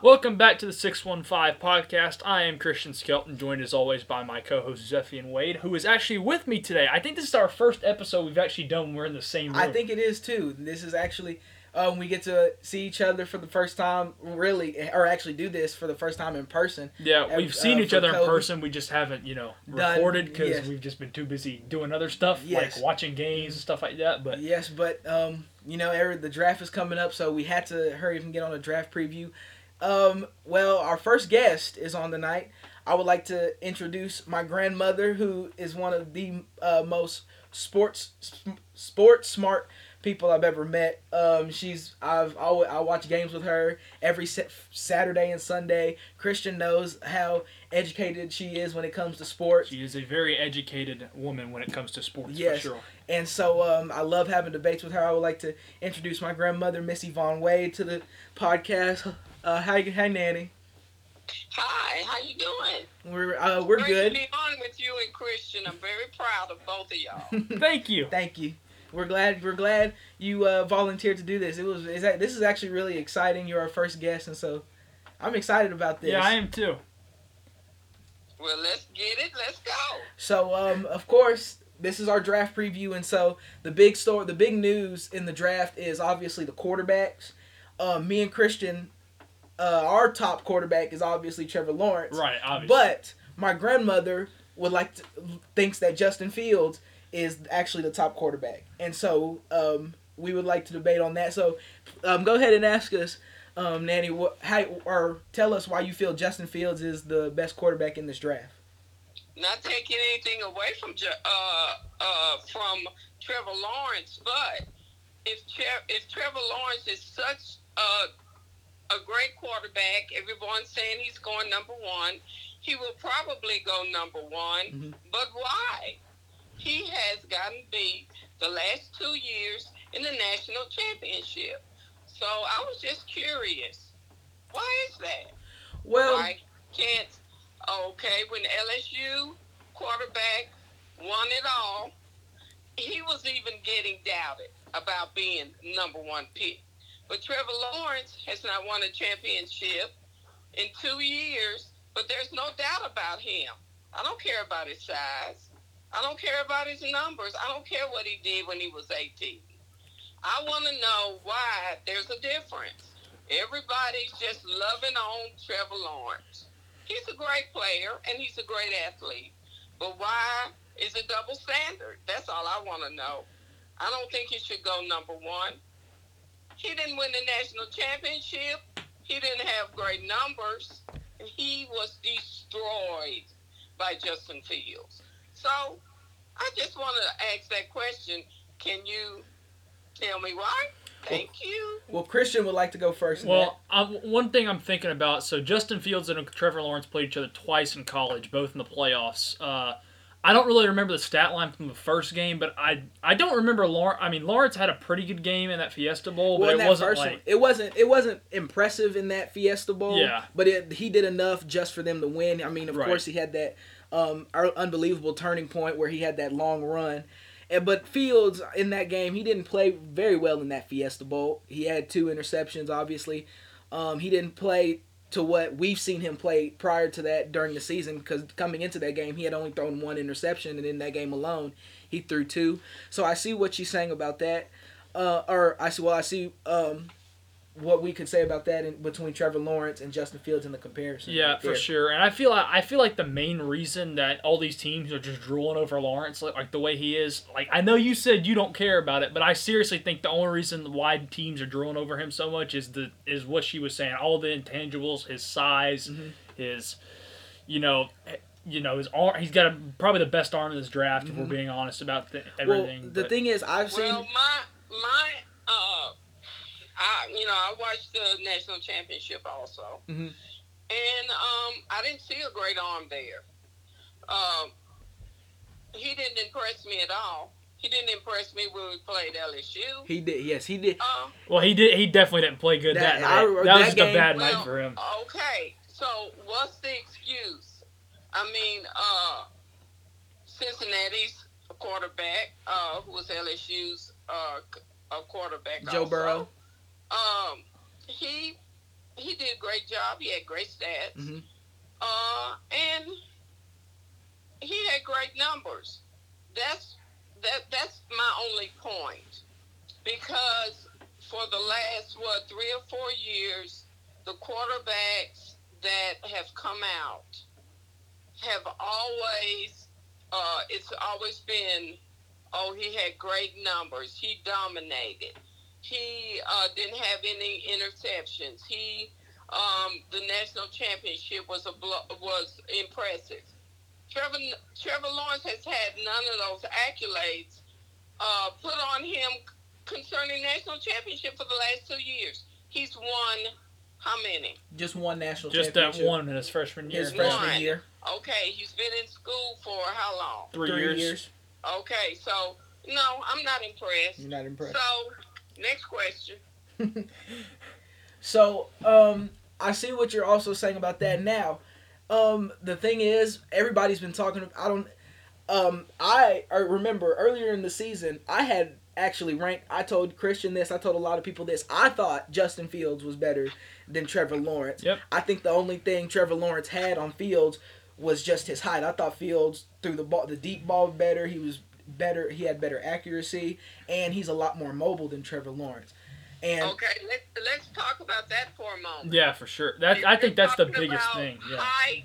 Welcome back to the 615 Podcast. I am Christian Skelton, joined as always by my co-hosts Zephy and Wade, who is actually with me today. I think this is our first episode we've actually done when we're in the same room. I think it is, too. This is actually, we get to see each other for the first time, really, or actually do this for the first time in person. Yeah, we've seen each other in person. We just haven't, recorded because we've just been too busy doing other stuff, like watching games and stuff like that. But yes, but, the draft is coming up, so we had to hurry up and get on a draft preview. Our first guest is on the night. I would like to introduce my grandmother, who is one of the most sports smart people I've ever met. I watch games with her every Saturday and Sunday. Christian knows how educated she is when it comes to sports. She is a very educated woman when it comes to sports, for sure. And so I love having debates with her. I would like to introduce my grandmother, Miss Yvonne Wade, to the podcast. Hi, Nanny. Hi, how you doing? We're good. Great to be on with you and Christian. I'm very proud of both of y'all. Thank you. We're glad you volunteered to do this. This is actually really exciting. You're our first guest, and so I'm excited about this. Yeah, I am too. Well, let's get it. Let's go. So, of course, this is our draft preview, and so the big news in the draft is obviously the quarterbacks. Me and Christian. Our top quarterback is obviously Trevor Lawrence. Right, obviously. But my grandmother thinks that Justin Fields is actually the top quarterback. And so we would like to debate on that. So go ahead and ask us, Nanny, tell us why you feel Justin Fields is the best quarterback in this draft. Not taking anything away from Trevor Lawrence, but if Trevor Lawrence is such a great quarterback, everyone's saying he's going number one, he will probably go number one, mm-hmm. But why? He has gotten beat the last 2 years in the national championship. So I was just curious. Why is that? Well, when LSU quarterback won it all, he was even getting doubted about being number one pick. But Trevor Lawrence has not won a championship in 2 years, but there's no doubt about him. I don't care about his size. I don't care about his numbers. I don't care what he did when he was 18. I want to know why there's a difference. Everybody's just loving on Trevor Lawrence. He's a great player, and he's a great athlete. But why is it double standard? That's all I want to know. I don't think he should go number one. He didn't win the national championship. He didn't have great numbers. He was destroyed by Justin Fields. So I just want to ask that question. Can you tell me why? Thank you. Well, Christian would like to go first. Well, one thing I'm thinking about, so Justin Fields and Trevor Lawrence played each other twice in college, both in the playoffs. I don't really remember the stat line from the first game, but I don't remember Lawrence. I mean, Lawrence had a pretty good game in that Fiesta Bowl, but it wasn't impressive in that Fiesta Bowl. Yeah. But he did enough just for them to win. I mean, of course he had that unbelievable turning point where he had that long run. But Fields in that game, he didn't play very well in that Fiesta Bowl. He had two interceptions, obviously. He didn't play to what we've seen him play prior to that during the season, because coming into that game, he had only thrown one interception, and in that game alone, he threw two. So I see what she's saying about that, I see what we could say about that between Trevor Lawrence and Justin Fields in the comparison. Yeah, right, for sure. And I feel like the main reason that all these teams are just drooling over Lawrence, like the way he is, like I know you said you don't care about it, but I seriously think the only reason why teams are drooling over him so much is what she was saying, all the intangibles, his size, mm-hmm. his, his arm. He's got probably the best arm in this draft, mm-hmm. if we're being honest about everything. Well, the thing is, I've seen. Well, I watched the national championship also, mm-hmm. and I didn't see a great arm there. He didn't impress me at all. He didn't impress me when we played LSU. He did, yes, he did. He did. He definitely didn't play good that night. That was just a bad night for him. Okay, so what's the excuse? I mean, Cincinnati's quarterback, who was LSU's quarterback, Joe Burrow. He did great great job. He had great stats. Mm-hmm. And he had great numbers. That's my only point. Because for the last, 3 or 4 years, the quarterbacks that have come out have always, it's always been, oh, he had great numbers. He dominated. He didn't have any interceptions. He, the national championship was impressive. Trevor Lawrence has had none of those accolades put on him concerning national championship for the last 2 years. He's won how many? Just one national championship. Just that one in his freshman year. His freshman year. Okay, he's been in school for how long? 3 years. Okay, so, no, I'm not impressed. You're not impressed. So, next question. So, I see what you're also saying about that now. The thing is, everybody's been talking. I remember earlier in the season, I had actually ranked. I told Christian this. I told a lot of people this. I thought Justin Fields was better than Trevor Lawrence. Yep. I think the only thing Trevor Lawrence had on Fields was just his height. I thought Fields threw the deep ball better. He was better. He had better accuracy, and he's a lot more mobile than Trevor Lawrence. And okay, let's talk about that for a moment. Yeah, for sure. I think that's the biggest thing. Yeah. Height,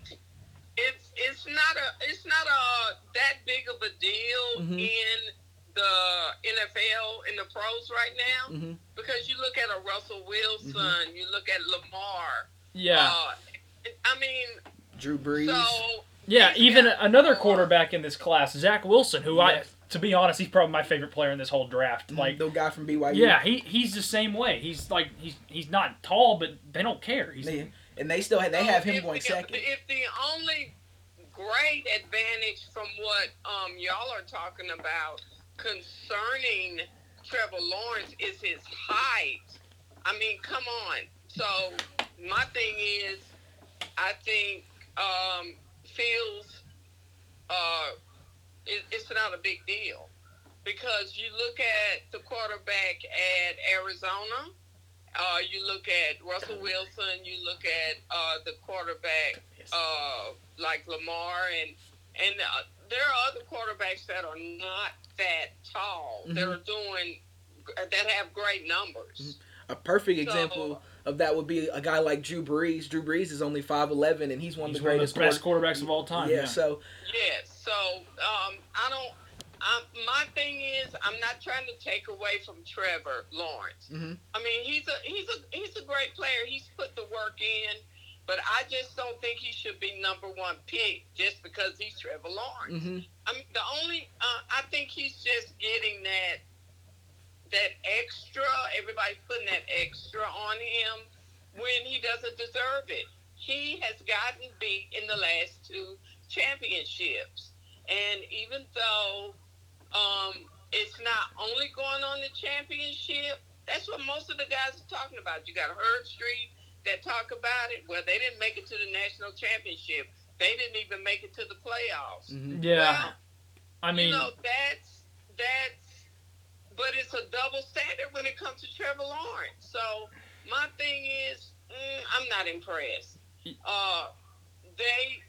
it's not that big of a deal mm-hmm. in the NFL in the pros right now mm-hmm. because you look at a Russell Wilson, mm-hmm. you look at Lamar. Yeah. I mean, Drew Brees. So, yeah, even another quarterback in this class, Zach Wilson, who to be honest, he's probably my favorite player in this whole draft. Like the guy from BYU. Yeah, he's the same way. He's like he's not tall, but they don't care. They have him going second. If the only great advantage from what y'all are talking about concerning Trevor Lawrence is his height, I mean, come on. So my thing is, I think Fields. It's not a big deal because you look at the quarterback at Arizona, you look at Russell Wilson, you look at the quarterback like Lamar, and there are other quarterbacks that are not that tall mm-hmm. that are that have great numbers. A perfect example of that would be a guy like Drew Brees. Drew Brees is only 5'11", and he's one of the best quarterbacks of all time. Yeah. So yes. So, my thing is, I'm not trying to take away from Trevor Lawrence. Mm-hmm. I mean, he's a great player. He's put the work in, but I just don't think he should be #1 pick just because he's Trevor Lawrence. Mm-hmm. I mean, I think he's just getting that extra. Everybody's putting that extra on him when he doesn't deserve it. He has gotten beat in the last 2 championships. And even though it's not only going on the championship, that's what most of the guys are talking about. You got Herb Street that talk about it. Well, they didn't make it to the national championship. They didn't even make it to the playoffs. Yeah. Well, I mean, that's, but it's a double standard when it comes to Trevor Lawrence. So my thing is, I'm not impressed.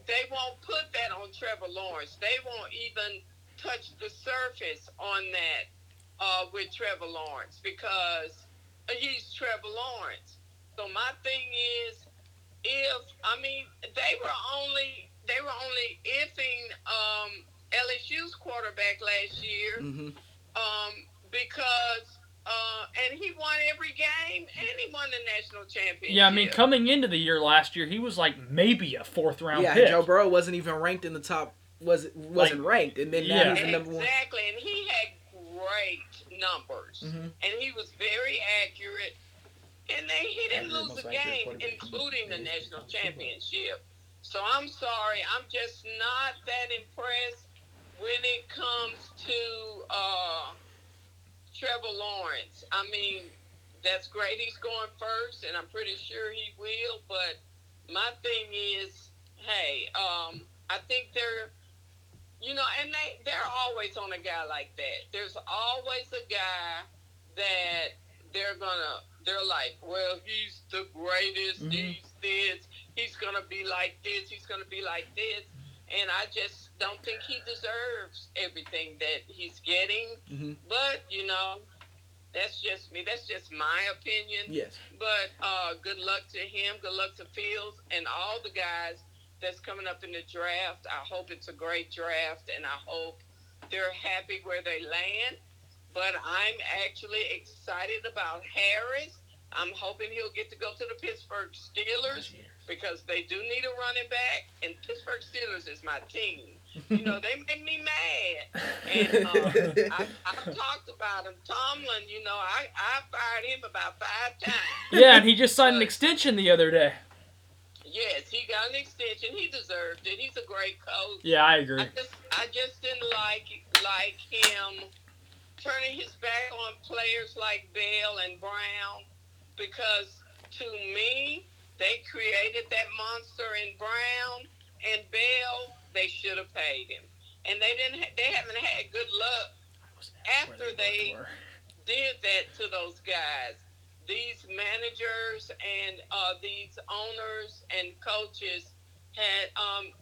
They won't put that on Trevor Lawrence. They won't even touch the surface on that with Trevor Lawrence because he's Trevor Lawrence. So my thing is, they were only iffing LSU's quarterback last year mm-hmm. Because. And he won every game, and he won the national championship. Yeah, I mean, coming into the year last year, he was like maybe a 4th-round pick. Yeah, Joe Burrow wasn't even ranked in the top. Wasn't ranked, and then now he's the #1. Exactly, and he had great numbers, mm-hmm. and he was very accurate. And he didn't lose a game, including the national championship. So I'm sorry, I'm just not that impressed when it comes to. Trevor Lawrence, I mean, that's great. He's going first, and I'm pretty sure he will. But my thing is, hey, I think they're, and they're always on a guy like that. There's always a guy that they're like, well, he's the greatest, mm-hmm. he's this, going to be like this, he's going to be like this. And I just don't think he deserves everything that he's getting. Mm-hmm. But, you know, that's just me. That's just my opinion. Yes. But good luck to him. Good luck to Fields and all the guys that's coming up in the draft. I hope it's a great draft, and I hope they're happy where they land. But I'm actually excited about Harris. I'm hoping he'll get to go to the Pittsburgh Steelers because they do need a running back, and Pittsburgh Steelers is my team. You know, they make me mad. And I've talked about him. Tomlin, you know, I fired him about 5 times. Yeah, and he just signed an extension the other day. Yes, he got an extension. He deserved it. He's a great coach. Yeah, I agree. I just didn't like him turning his back on players like Bell and Brown, because to me, they created that monster in Brown and Bell. They should have paid him, and they didn't. They haven't had good luck after they did that to those guys. These managers and these owners and coaches had.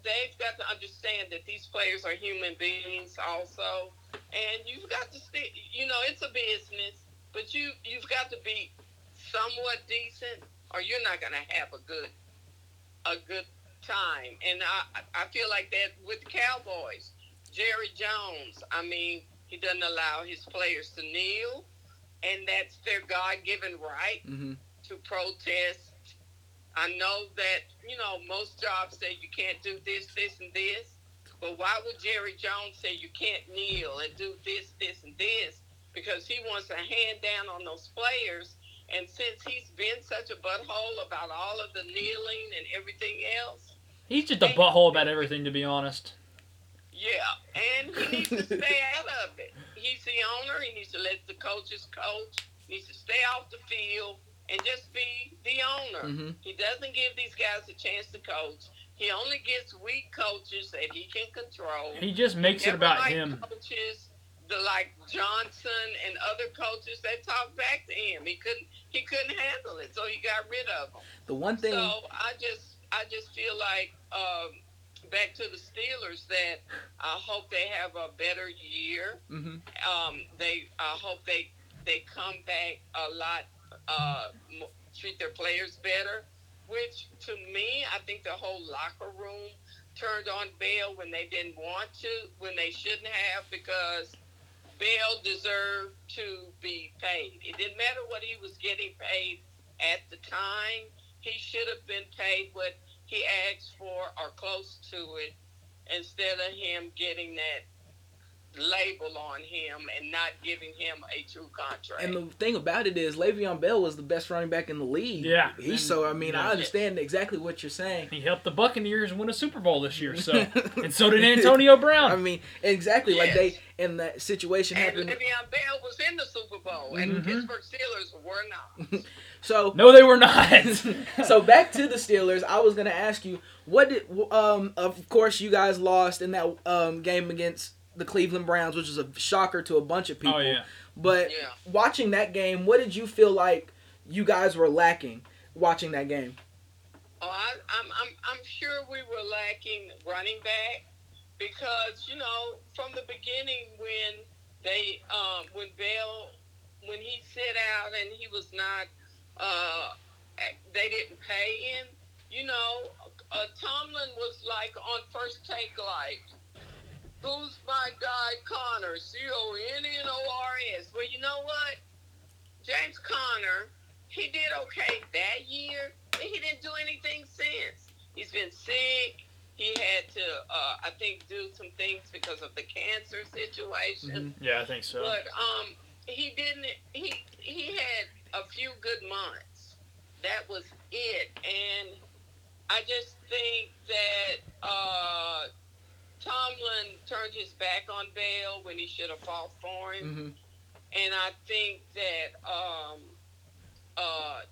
They've got to understand that these players are human beings also, and you've got to stay. You know, it's a business, but you've got to be somewhat decent, or you're not going to have a good time. And I feel like that with the Cowboys. Jerry Jones, I mean, he doesn't allow his players to kneel, and that's their God-given right to protest. I know that, you know, most jobs say you can't do this, this, and this, but why would Jerry Jones say you can't kneel and do this, this, and this? Because he wants a hand down on those players. And since he's been such a butthole about all of the kneeling and everything else... He's just a butthole about everything, to be honest. Yeah, and he needs to stay out of it. He's the owner. He needs to let the coaches coach. He needs to stay off the field and just be the owner. Mm-hmm. He doesn't give these guys a chance to coach. He only gets weak coaches that he can control. He just makes it about him. Coaches, like Johnson and other coaches that talked back to him. He couldn't handle it, so he got rid of him. The one thing. So I just feel like back to the Steelers, that I hope they have a better year. Mm-hmm. I hope they come back a lot, treat their players better. Which to me, I think the whole locker room turned on Bell when they didn't want to, when they shouldn't have, because Bell deserved to be paid. It didn't matter what he was getting paid at the time. He should have been paid what he asked for or close to it, instead of him getting that label on him and not giving him a true contract. And the thing about it is, Le'Veon Bell was the best running back in the league. Yeah. I understand exactly what you're saying. He helped the Buccaneers win a Super Bowl this year, so. And so did Antonio Brown. I mean, exactly. Yes. Like and that situation happened. And Le'Veon Bell was in the Super Bowl, and the Pittsburgh Steelers were not. No, they were not. So back to the Steelers, I was going to ask you, what did? Of course, you guys lost in that game against the Cleveland Browns, which is a shocker to a bunch of people. Oh, yeah. But watching that game, what did you feel like you guys were lacking watching that game? Oh, I'm sure we were lacking running back. Because, you know, from the beginning when they, when Bell, when he sat out and he was not, they didn't pay him, you know, Tomlin was like on First Take, like, who's my guy Connor, C-O-N-N-O-R-S. Well, you know what? James Connor, he did okay that year, but he didn't do anything since. He's been sick. He had to, I think, do some things because of the cancer situation. Mm-hmm. Yeah, I think so. But he didn't. He had a few good months. That was it. And I just think that Tomlin turned his back on Bell when he should have fought for him. Mm-hmm. And I think that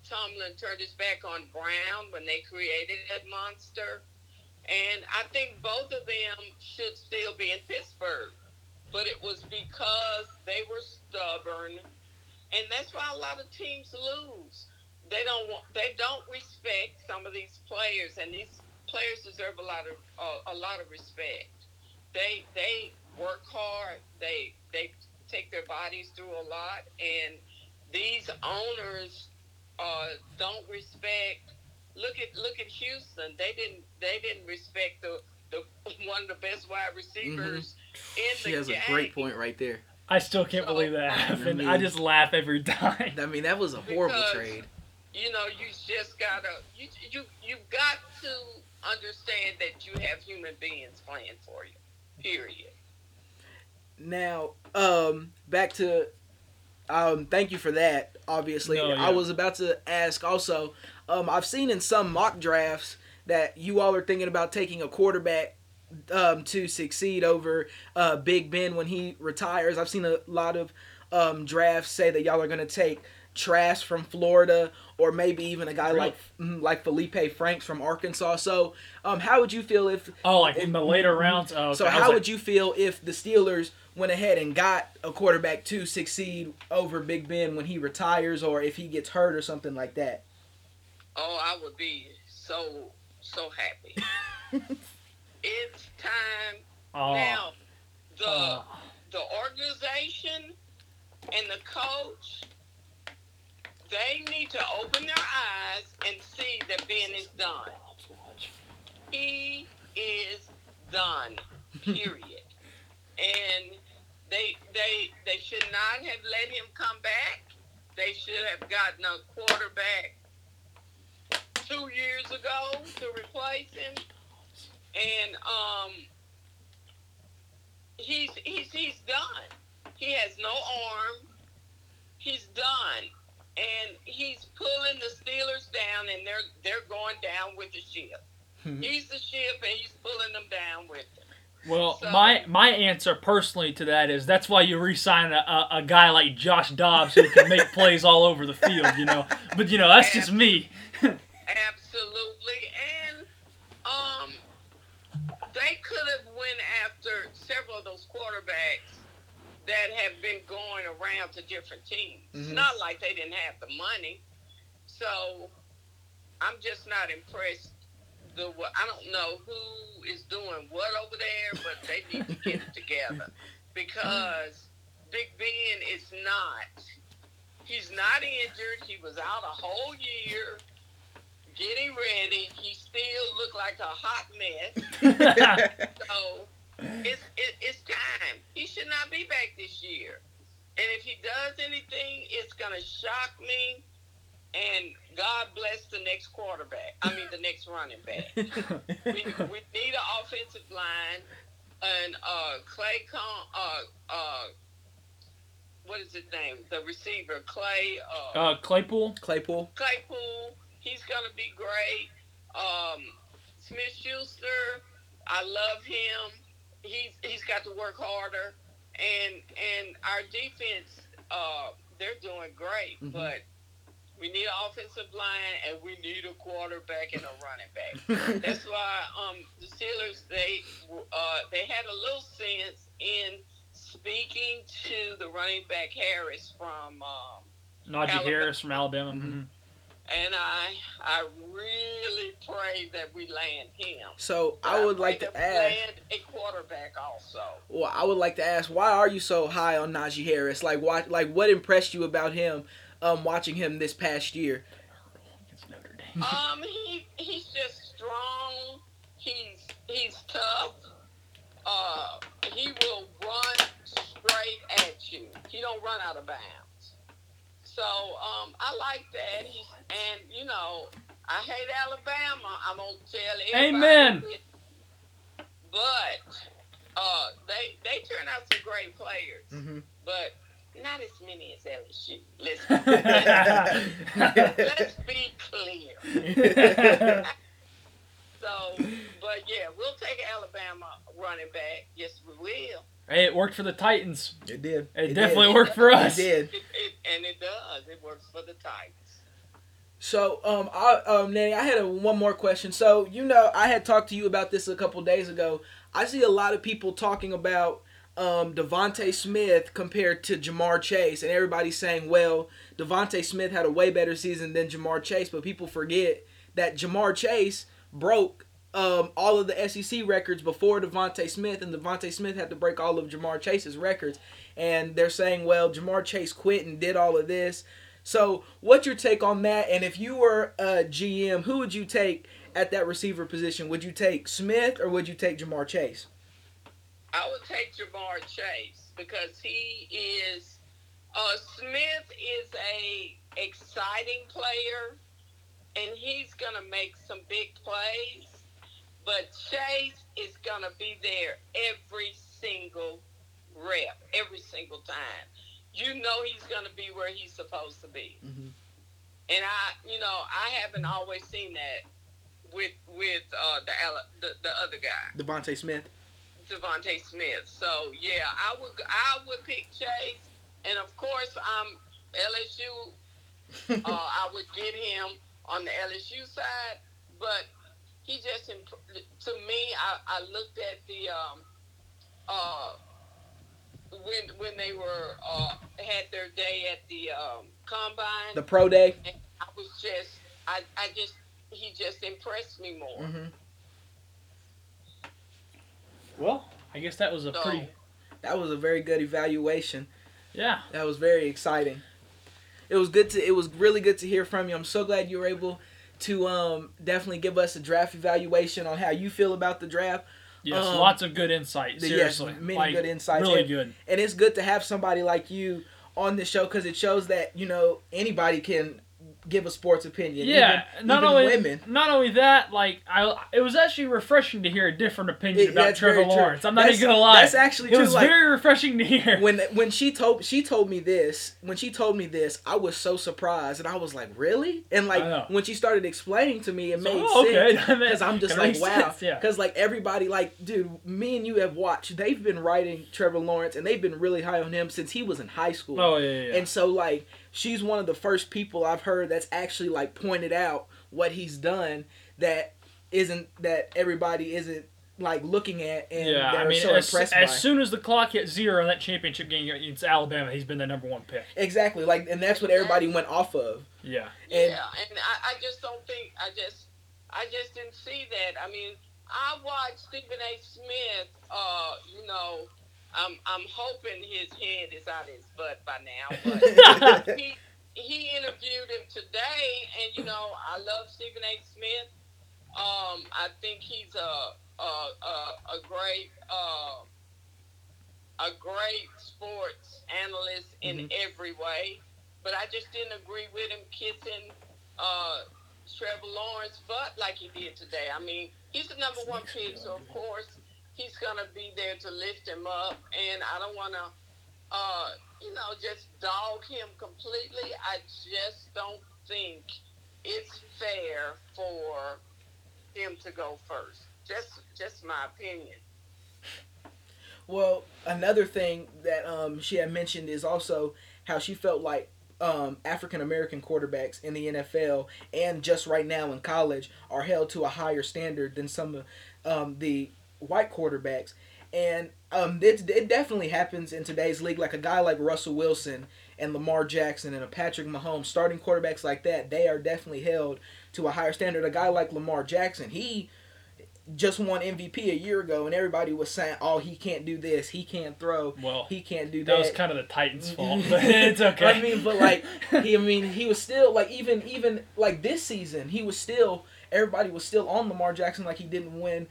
Tomlin turned his back on Brown when they created that monster. And I think both of them should still be in Pittsburgh. But it was because they were stubborn. And that's why a lot of teams lose. they don't respect some of these players, and these players deserve a lot of respect. They work hard. They take their bodies through a lot, and these owners don't respect. Look at Houston. They didn't respect the one of the best wide receivers in the game. She has a great point right there. I still can't believe that happened. I just laugh every time. I mean, that was a horrible trade. You know, you just gotta you've got to understand that you have human beings playing for you. Period. Now, back to thank you for that. Obviously, I was about to ask also. I've seen in some mock drafts that you all are thinking about taking a quarterback to succeed over Big Ben when he retires. I've seen a lot of drafts say that y'all are going to take Trask from Florida, or maybe even a guy like Felipe Franks from Arkansas. So, how would you feel if in the later rounds? Oh, okay. So, how would you feel if the Steelers went ahead and got a quarterback to succeed over Big Ben when he retires, or if he gets hurt or something like that? Oh, I would be so happy. It's time now. The organization and the coach, they need to open their eyes and see that Ben is done. He is done, period. And they should not have let him come back. They should have gotten a quarterback 2 years ago to replace him. And he's done. He has no arm. He's done. And he's pulling the Steelers down, and they're going down with the ship. He's the ship, and he's pulling them down with him. Well, so, my answer personally to that is that's why you re-sign a guy like Josh Dobbs who can make plays all over the field, you know. But, you know, that's just me. Absolutely. And they could have went after several of those quarterbacks that have been going around to different teams. Mm-hmm. It's not like they didn't have the money. So I'm just not impressed. I don't know who is doing what over there, but they need to get it together, because Big Ben is not. He's not injured. He was out a whole year getting ready. He still looked like a hot mess. So it's time. He should not be back this year. And if he does anything, it's going to shock me. And God bless the next quarterback. I mean, the next running back. We need an offensive line. And what is his name? The receiver, Claypool? Claypool. He's going to be great. Smith-Schuster, I love him. He's got to work harder, and our defense, they're doing great. Mm-hmm. But we need an offensive line, and we need a quarterback and a running back. That's why the Steelers they had a little sense in speaking to the running back Harris from Najee Harris from Alabama. Mm-hmm. And I really pray that we land him. So I would like to ask, land a quarterback also. Well, I would like to ask, why are you so high on Najee Harris? Like, why? Like, what impressed you about him? Watching him this past year. It's Notre Dame. He's just strong. He's tough. He will run straight at you. He don't run out of bounds. So I like that, and you know I hate Alabama. I'm gonna tell everybody. Amen. But they turn out some great players, mm-hmm. but not as many as LSU. Let's be clear. So, but yeah, we'll take Alabama running back. Yes, we will. Hey, it worked for the Titans. It did. It definitely did. Worked for us. It did. And it does. It works for the Titans. So, Nanny, I had one more question. So, you know, I had talked to you about this a couple days ago. I see a lot of people talking about DeVonta Smith compared to Ja'Marr Chase, and everybody's saying, well, DeVonta Smith had a way better season than Ja'Marr Chase, but people forget that Ja'Marr Chase broke all of the SEC records before DeVonta Smith, and DeVonta Smith had to break all of Ja'Marr Chase's records. And they're saying, well, Ja'Marr Chase quit and did all of this. So what's your take on that? And if you were a GM, who would you take at that receiver position? Would you take Smith or would you take Ja'Marr Chase? I would take Ja'Marr Chase because he is Smith is a exciting player, and he's going to make some big plays. But Chase is going to be there every single rep, every single time. You know he's going to be where he's supposed to be. Mm-hmm. And I haven't always seen that with the other guy, DeVonta Smith. So yeah, I would pick Chase, and of course I'm LSU. I would get him on the LSU side, but he just to me, I looked at the when they were had their day at the combine, the pro day. And I was just he just impressed me more. Mm-hmm. Well, I guess that was that was a very good evaluation. Yeah. That was very exciting. It was really good to hear from you. I'm so glad you were able to definitely give us a draft evaluation on how you feel about the draft. Yes, lots of good insights. Seriously. Yes, many good insights. Really good. And it's good to have somebody like you on the show because it shows that, anybody can give a sports opinion. Yeah, not only that, it was actually refreshing to hear a different opinion about Trevor Lawrence. I'm not even gonna lie. That's actually true. It was very refreshing to hear. When she told me this, I was so surprised, and I was like, really? And when she started explaining to me, it made sense because I'm just like, wow. Because everybody, dude, me and you have watched. They've been writing Trevor Lawrence, and they've been really high on him since he was in high school. Oh yeah. And so she's one of the first people I've heard that's actually pointed out what he's done that everybody isn't looking at, and so impressed by. As soon as the clock hit zero in that championship game against Alabama, he's been the number one pick. Exactly, and that's what everybody went off of. Yeah. And I just don't think I just didn't see that. I mean, I watched Stephen A. Smith. I'm hoping his head is out his butt by now. But he interviewed him today, and I love Stephen A. Smith. I think he's a great sports analyst in every way. But I just didn't agree with him kissing Trevor Lawrence butt like he did today. I mean, he's the number one pick, so of course he's going to be there to lift him up, and I don't want to, just dog him completely. I just don't think it's fair for him to go first. Just my opinion. Well, another thing that she had mentioned is also how she felt African-American quarterbacks in the NFL and just right now in college are held to a higher standard than some of the white quarterbacks, and it definitely happens in today's league. A guy like Russell Wilson and Lamar Jackson and a Patrick Mahomes, starting quarterbacks like that, they are definitely held to a higher standard. A guy like Lamar Jackson, he just won MVP a year ago, and everybody was saying, oh, he can't do this, he can't throw, he can't do that. That was kind of the Titans' fault, but it's okay. He was still, even this season, everybody was still on Lamar Jackson he didn't win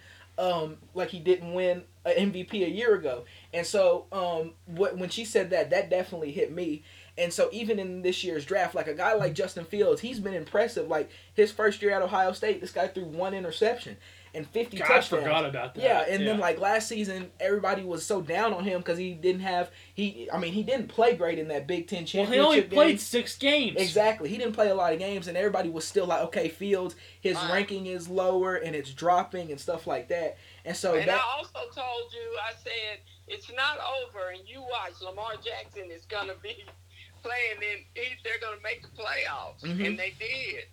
an MVP a year ago. And so when she said that definitely hit me. And so even in this year's draft, a guy like Justin Fields, he's been impressive. His first year at Ohio State, this guy threw one interception and 50 touchdowns. I forgot about that. Yeah, and then last season, everybody was so down on him because he didn't play great in that Big Ten championship game. Well, he only played 6 games. Exactly. He didn't play a lot of games, and everybody was still okay, Fields, his ranking is lower, and it's dropping and stuff like that. And so I also told you, I said, it's not over, and you watch, Lamar Jackson is going to be playing, and they're going to make the playoffs, and they did.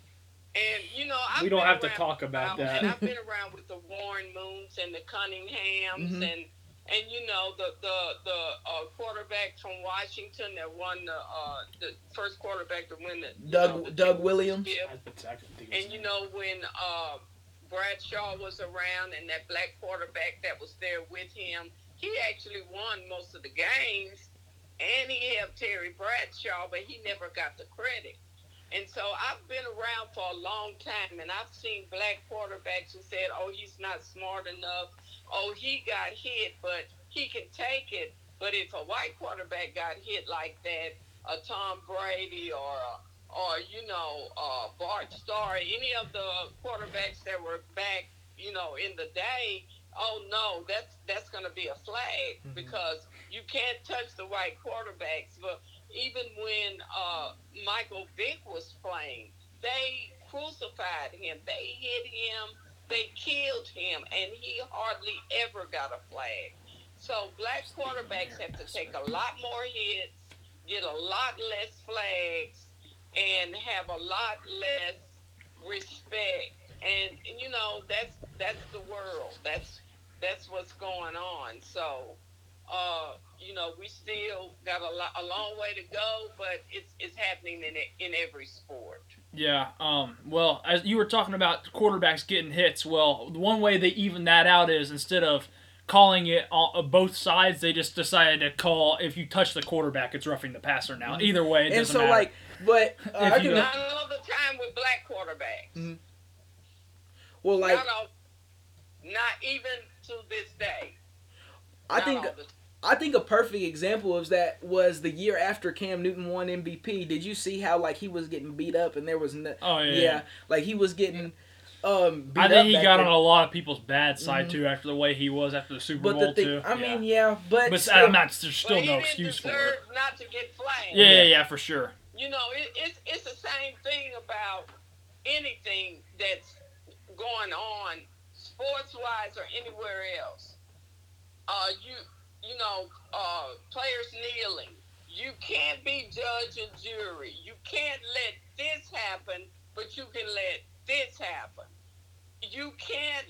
And, we don't have to talk about that. I've been around with the Warren Moons and the Cunninghams and And you know, the quarterbacks from Washington that won the first quarterback to win the Doug Williams. And you know, when Bradshaw was around and that black quarterback that was there with him, he actually won most of the games, and he had Terry Bradshaw, but he never got the credit. And so I've been around for a long time, and I've seen black quarterbacks who said, oh, he's not smart enough. Oh, he got hit, but he can take it. But if a white quarterback got hit like that, a Tom Brady or you know, Bart Starr, any of the quarterbacks that were back, you know, in the day, oh, no, that's going to be a flag because you can't touch the white quarterbacks. But even when Michael Vick was playing, they crucified him. They hit him. They killed him, and he hardly ever got a flag. So black quarterbacks have to take a lot more hits, get a lot less flags, and have a lot less respect. And you know, that's the world. That's what's going on. So you know, we still got a long way to go, but it's happening in every sport. Yeah. Well, as you were talking about quarterbacks getting hits, well, one way they even that out is instead of calling it on both sides, they just decided to call if you touch the quarterback, it's roughing the passer now. Either way, it doesn't matter. Not all the time with black quarterbacks. Mm-hmm. Well, like not even to this day. I think a perfect example of that was the year after Cam Newton won MVP. Did you see how like he was getting beat up and there was no? Oh yeah, yeah. Like he was getting. Beat I think up he got there. On a lot of people's bad side too after the way he was after the Super Bowl too. But I'm not. There's still no excuse for it. Not to get flagged. Yeah, for sure. You know, it's the same thing about anything that's going on sports wise or anywhere else. You know, players kneeling. You can't be judge and jury. You can't let this happen, but you can let this happen. You can't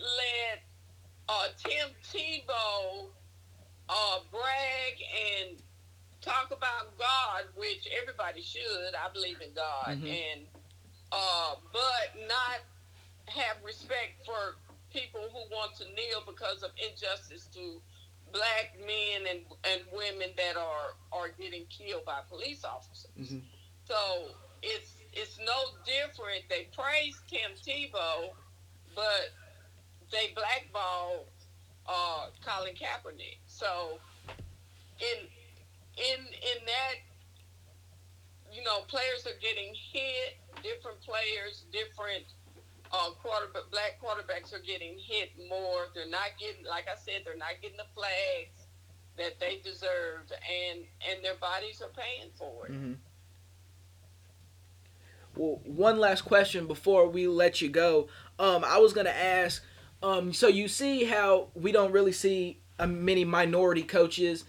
let Tim Tebow brag and talk about God, which everybody should. I believe in God, and but not have respect for people who want to kneel because of injustice to black men and women that are getting killed by police officers. Mm-hmm. So it's no different. They praised Tim Tebow, but they blackballed Colin Kaepernick. So in that, you know, players are getting hit. Different players, different. Black quarterbacks are getting hit more. They're not getting, like I said, they're not getting the flags that they deserve, and their bodies are paying for it. Mm-hmm. Well, one last question before we let you go. I was going to ask, so you see how we don't really see many minority coaches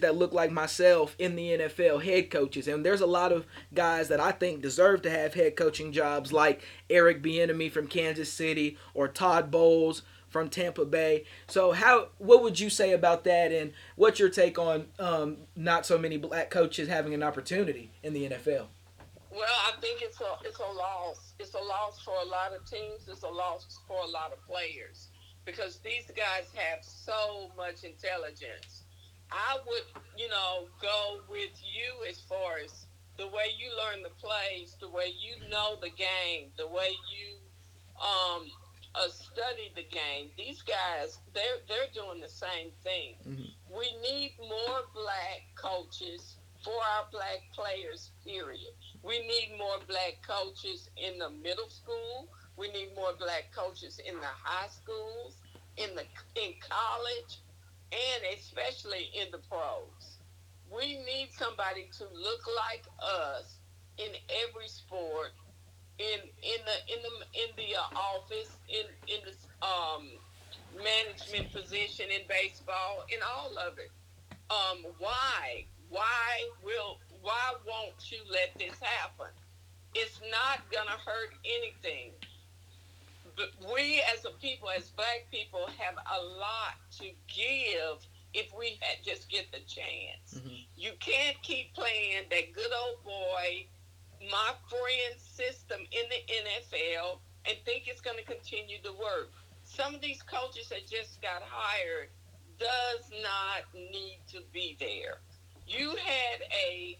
that look like myself in the NFL, head coaches. And there's a lot of guys that I think deserve to have head coaching jobs like Eric Bieniemy from Kansas City or Todd Bowles from Tampa Bay. So what would you say about that, and what's your take on not so many black coaches having an opportunity in the NFL? Well, I think it's a loss. It's a loss for a lot of teams. It's a loss for a lot of players because these guys have so much intelligence. I would, you know, go with you as far as the way you learn the plays, the way you know the game, the way you study the game. These guys, they're doing the same thing. Mm-hmm. We need more black coaches for our black players, period. We need more black coaches in the middle school. We need more black coaches in the high schools, in college, and especially in the pros. We need somebody to look like us in every sport, in the office, in the management position in baseball, in all of it. Why won't you let this happen? It's not gonna hurt anything. But we as a people, as black people, have a lot to give if we had just get the chance. Mm-hmm. You can't keep playing that good old boy, my friend system in the NFL and think it's going to continue to work. Some of these coaches that just got hired does not need to be there. You had a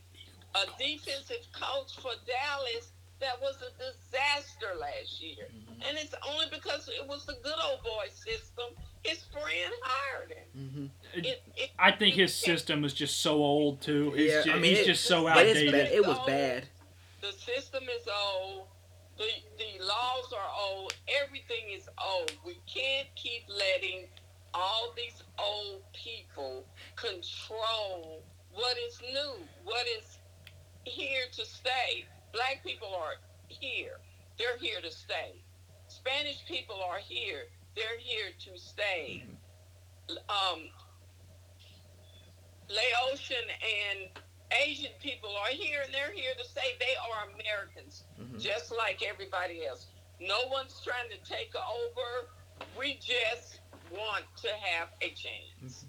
defensive coach for Dallas that was a disaster last year. Mm-hmm. And it's only because it was the good old boy system. His friend hired him. Mm-hmm. I think his system is just so old, too. Yeah, he's just so outdated. It was bad. The system is old. The laws are old. Everything is old. We can't keep letting all these old people control what is new, what is here to stay. Black people are here. They're here to stay. Spanish people are here. They're here to stay. Laotian and Asian people are here, and they're here to stay. They are Americans, mm-hmm. just like everybody else. No one's trying to take over. We just want to have a chance.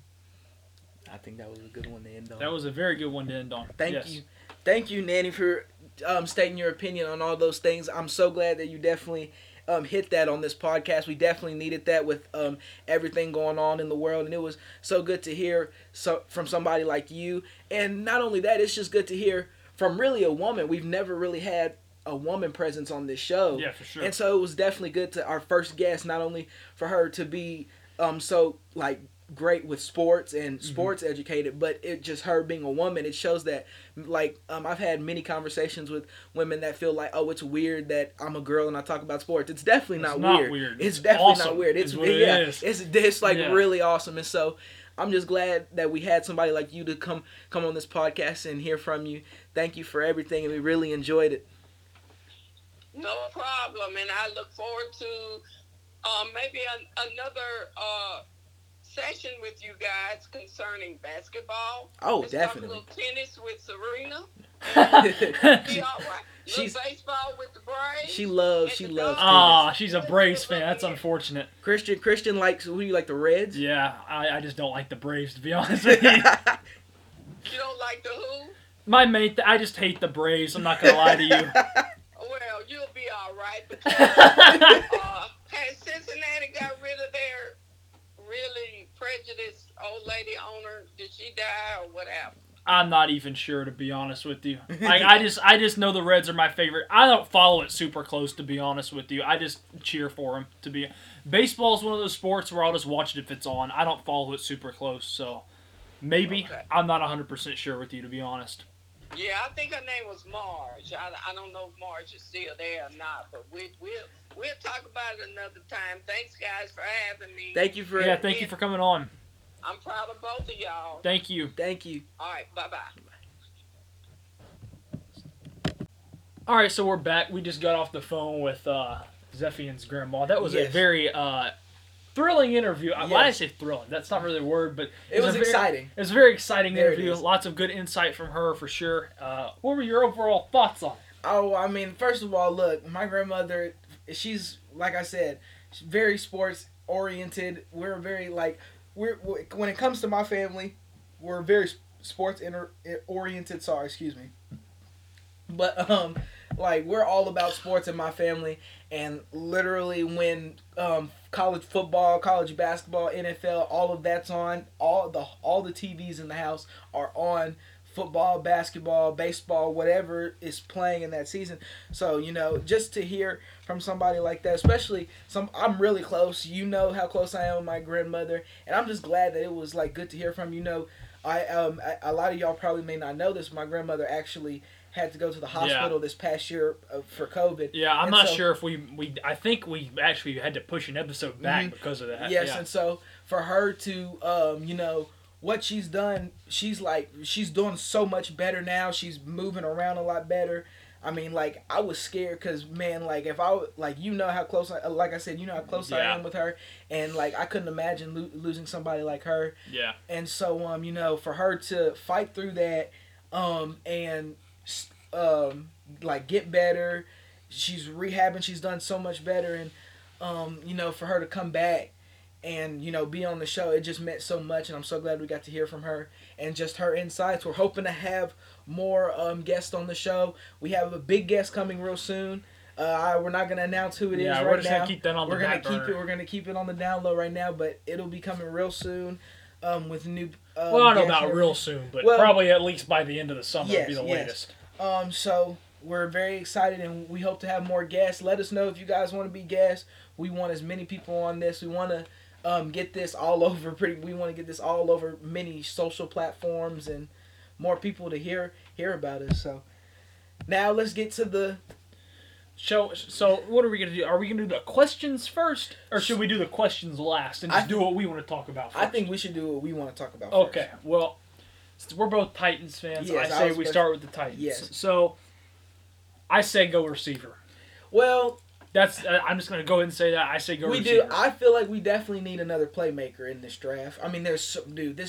I think that was a good one to end on. That was a very good one to end on. Thank you. Thank you, Nanny, for stating your opinion on all those things. I'm so glad that you definitely hit that on this podcast. We definitely needed that with everything going on in the world, and it was so good to hear from somebody like you. And not only that, it's just good to hear from really a woman. We've never really had a woman presence on this show. Yeah, for sure. And so it was definitely good to our first guest, not only for her to be great with sports and sports mm-hmm. educated, but it just her being a woman, it shows that I've had many conversations with women that feel like, oh, it's weird that I'm a girl and I talk about sports. It's definitely not weird. It's definitely awesome. Not weird. It's really awesome. And so I'm just glad that we had somebody like you to come on this podcast and hear from you. Thank you for everything, and we really enjoyed it. No problem, and I look forward to maybe another session with you guys concerning basketball. Oh, let's definitely. Talk a little tennis with Serena. Be all right. She's baseball with the Braves. She loves. Ah, she's a Braves fan. That's unfortunate. Christian likes. Who do you like? The Reds. Yeah, I just don't like the Braves, to be honest with you. You don't like the who? My mate. I just hate the Braves. I'm not gonna lie to you. Well, you'll be all right because has Cincinnati got rid of their really prejudiced old lady owner? Did she die or what happened? I'm not even sure, to be honest with you. I just know the Reds are my favorite. I don't follow it super close, to be honest with you. I just cheer for them. Baseball is one of those sports where I'll just watch it if it's on. I don't follow it super close, so maybe. Okay. I'm not 100% sure with you, to be honest. Yeah, I think her name was Marge. I don't know if Marge is still there or not, but we'll talk about it another time. Thanks, guys, for having me. Thank you for thank you for coming on. I'm proud of both of y'all. Thank you. Thank you. All right, bye-bye. All right, so we're back. We just got off the phone with Zephian's grandma. That was a very thrilling interview. Yes. Why did I say thrilling? That's not really a word, but it was exciting. It was a very exciting interview. Lots of good insight from her, for sure. What were your overall thoughts on it? Oh, I mean, first of all, look, my grandmother, she's, like I said, she's very sports-oriented. We're very, when it comes to my family, we're very sports-oriented. Sorry, excuse me. But, we're all about sports in my family, and literally when college football, college basketball, NFL, all of that's on, all the TVs in the house are on football, basketball, baseball, whatever is playing in that season. So, just to hear from somebody like that, especially I'm really close. You know how close I am with my grandmother, and I'm just glad that it was good to hear from a lot of y'all probably may not know this. My grandmother actually had to go to the hospital this past year for COVID. Yeah, I'm not sure if we I think we actually had to push an episode back because of that. Yes, yeah. And so for her to, what she's done, she's doing so much better now. She's moving around a lot better. I mean, I was scared because, man, if I, how close, I am with her. And, I couldn't imagine losing somebody like her. Yeah. And so, for her to fight through that and get better, she's rehabbing, she's done so much better. And, for her to come back and, you know, be on the show. It just meant so much, and I'm so glad we got to hear from her and just her insights. We're hoping to have more guests on the show. We have a big guest coming real soon. We're not going to announce who it is right now. Yeah, we're just going to keep that on the down low. We're going to keep it on the down low right now, but it'll be coming real soon with new well, I don't know about real soon, but probably at least by the end of the summer would be the latest. So we're very excited, and we hope to have more guests. Let us know if you guys want to be guests. We want as many people on this. We want to get this all over. We want to get this all over many social platforms and more people to hear about us. So now let's get to the... So what are we going to do? Are we going to do the questions first, or should we do the questions last and just do what we want to talk about first? I think we should do what we want to talk about first. Okay, well, since we're both Titans fans, yes, I say we start with the Titans. Yes. So I say go receiver. Well, that's I'm just going to go ahead and say that. I say go receiver. We do. I feel like we definitely need another playmaker in this draft. I mean, this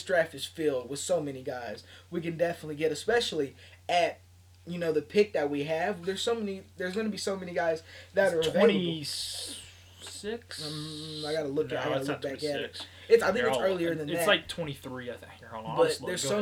draft is filled with so many guys. We can definitely get, especially at the pick that we have. There's going to be so many guys that are 26. I got to look back at it. I think it's earlier than that. It's like 23, I think. There's so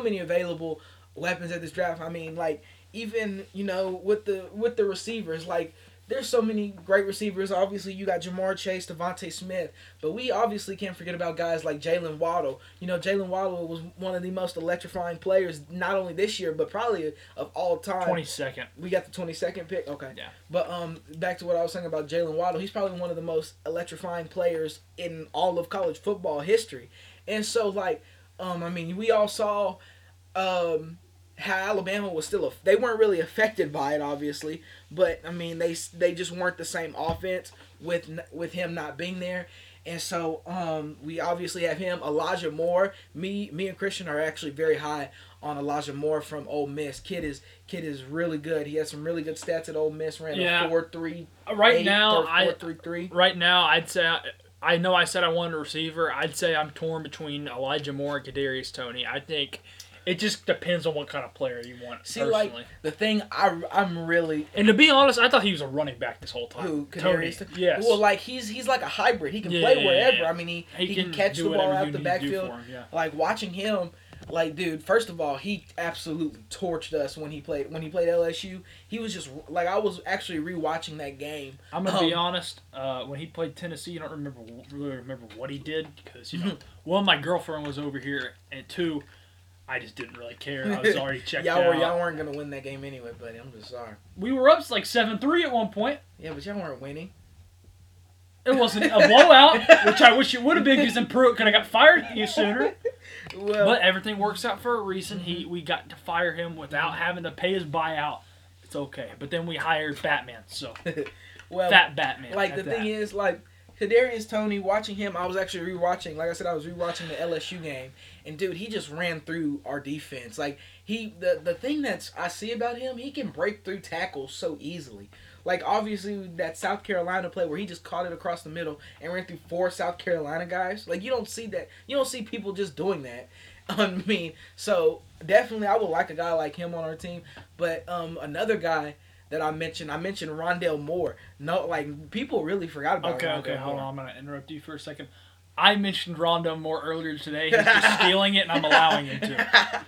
many available weapons at this draft. I mean, like, even, with the receivers, like, there's so many great receivers. Obviously, you got Ja'Marr Chase, DeVonta Smith. But we obviously can't forget about guys like Jaylen Waddle. Jaylen Waddle was one of the most electrifying players, not only this year, but probably of all time. 22nd. We got the 22nd pick? Okay. Yeah. But back to what I was saying about Jaylen Waddle, he's probably one of the most electrifying players in all of college football history. And so, like, we all saw how Alabama was still they weren't really affected by it, obviously, but they just weren't the same offense with him not being there. And so we obviously have him. Elijah Moore, me and Christian are actually very high on Elijah Moore from Ole Miss. Kid is really good. He has some really good stats at Ole Miss. Ran a 4.38 Right now, I'd say I know I said I wanted a receiver. I'd say I'm torn between Elijah Moore and Kadarius Toney. I think it just depends on what kind of player you want. See, personally. Like, the thing I'm really... And to be honest, I thought he was a running back this whole time. Who, Kadarius? Yes. Well, like, he's like a hybrid. He can play wherever. Yeah. I mean, he can catch the ball out the backfield. Like, watching him, like, dude, first of all, he absolutely torched us when he played LSU. He was just... Like, I was actually rewatching that game. I'm going to be honest. When he played Tennessee, I don't really remember what he did. Because, one, my girlfriend was over here, and two... I just didn't really care. I was already checked out. Y'all weren't going to win that game anyway, buddy. I'm just sorry. We were up like 7-3 at one point. Yeah, but y'all weren't winning. It wasn't a blowout, which I wish it would have been because then Pruitt could have got fired at you sooner. Well, but everything works out for a reason. We got to fire him without having to pay his buyout. It's okay. But then we hired Batman, so. Well, Fat Batman. Like, the thing is, like, Kadarius Toney, watching him, I was actually rewatching. Like I said, I was rewatching the LSU game, and dude, he just ran through our defense. Like the thing that I see about him, he can break through tackles so easily. Like obviously that South Carolina play where he just caught it across the middle and ran through four South Carolina guys. Like you don't see that. You don't see people just doing that. I mean, so definitely I would like a guy like him on our team. But another guy that I mentioned Rondale Moore. No, like, people really forgot about Rondale Moore. Okay, hold on. I'm going to interrupt you for a second. I mentioned Rondale Moore earlier today. He's just stealing it, and I'm allowing him to.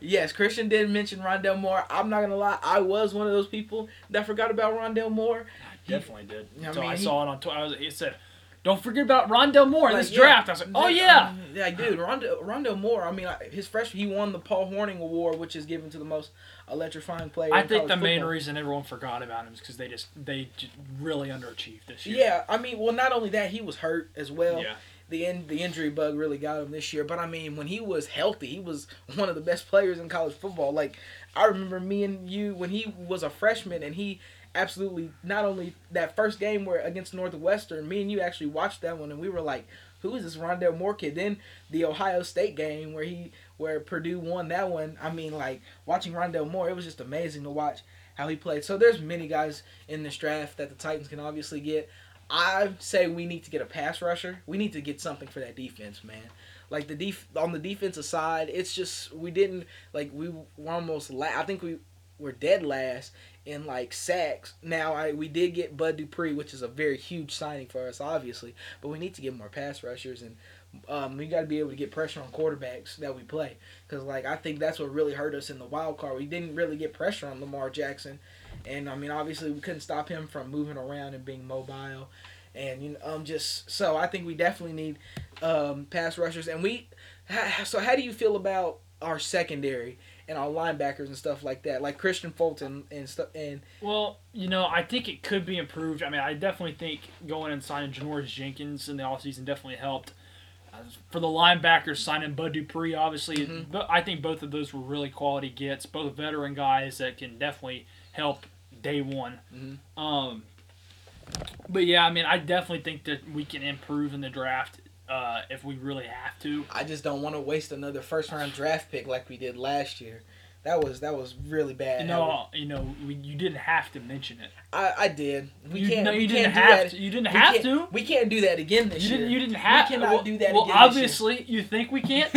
Yes, Christian did mention Rondale Moore. I'm not going to lie. I was one of those people that forgot about Rondale Moore. I definitely did. I saw it on Twitter. It said, don't forget about Rondale Moore in this draft. I was like, oh, yeah. Dude, Rondale Moore, his freshman, he won the Paul Hornung Award, which is given to the most electrifying player in college football. I think the main reason everyone forgot about him is because they really underachieved this year. Yeah, not only that, he was hurt as well. Yeah. The injury bug really got him this year. But, when he was healthy, he was one of the best players in college football. Like, I remember me and you, when he was a freshman and he – absolutely, not only that first game where against Northwestern, me and you actually watched that one, and we were like, who is this Rondale Moore kid? Then the Ohio State game where Purdue won that one, watching Rondale Moore, it was just amazing to watch how he played. So there's many guys in this draft that the Titans can obviously get. I say we need to get a pass rusher. We need to get something for that defense, man. Like, on the defensive side, it's just, we didn't, like, we were almost, I think we were dead last in like sacks. Now we did get Bud Dupree, which is a very huge signing for us, obviously, but we need to get more pass rushers, and we got to be able to get pressure on quarterbacks that we play, because like I think that's what really hurt us in the wild card. We didn't really get pressure on Lamar Jackson, and I mean obviously we couldn't stop him from moving around and being mobile, and you know just so I think we definitely need pass rushers. And so how do you feel about our secondary and our linebackers and stuff like that, like Christian Fulton and stuff? And well, you know, I think it could be improved. I mean, I definitely think going and signing Janoris Jenkins in the offseason definitely helped. For the linebackers, signing Bud Dupree, obviously, but I think both of those were really quality gets, both veteran guys that can definitely help day one. But yeah, I mean, I definitely think that we can improve in the draft. If we really have to. I just don't want to waste another first-round draft pick like we did last year. That was really bad. You didn't have to mention it. I did. You didn't have to. We can't do that again this year. You didn't have to. We cannot do that again. Well, obviously, you think we can't?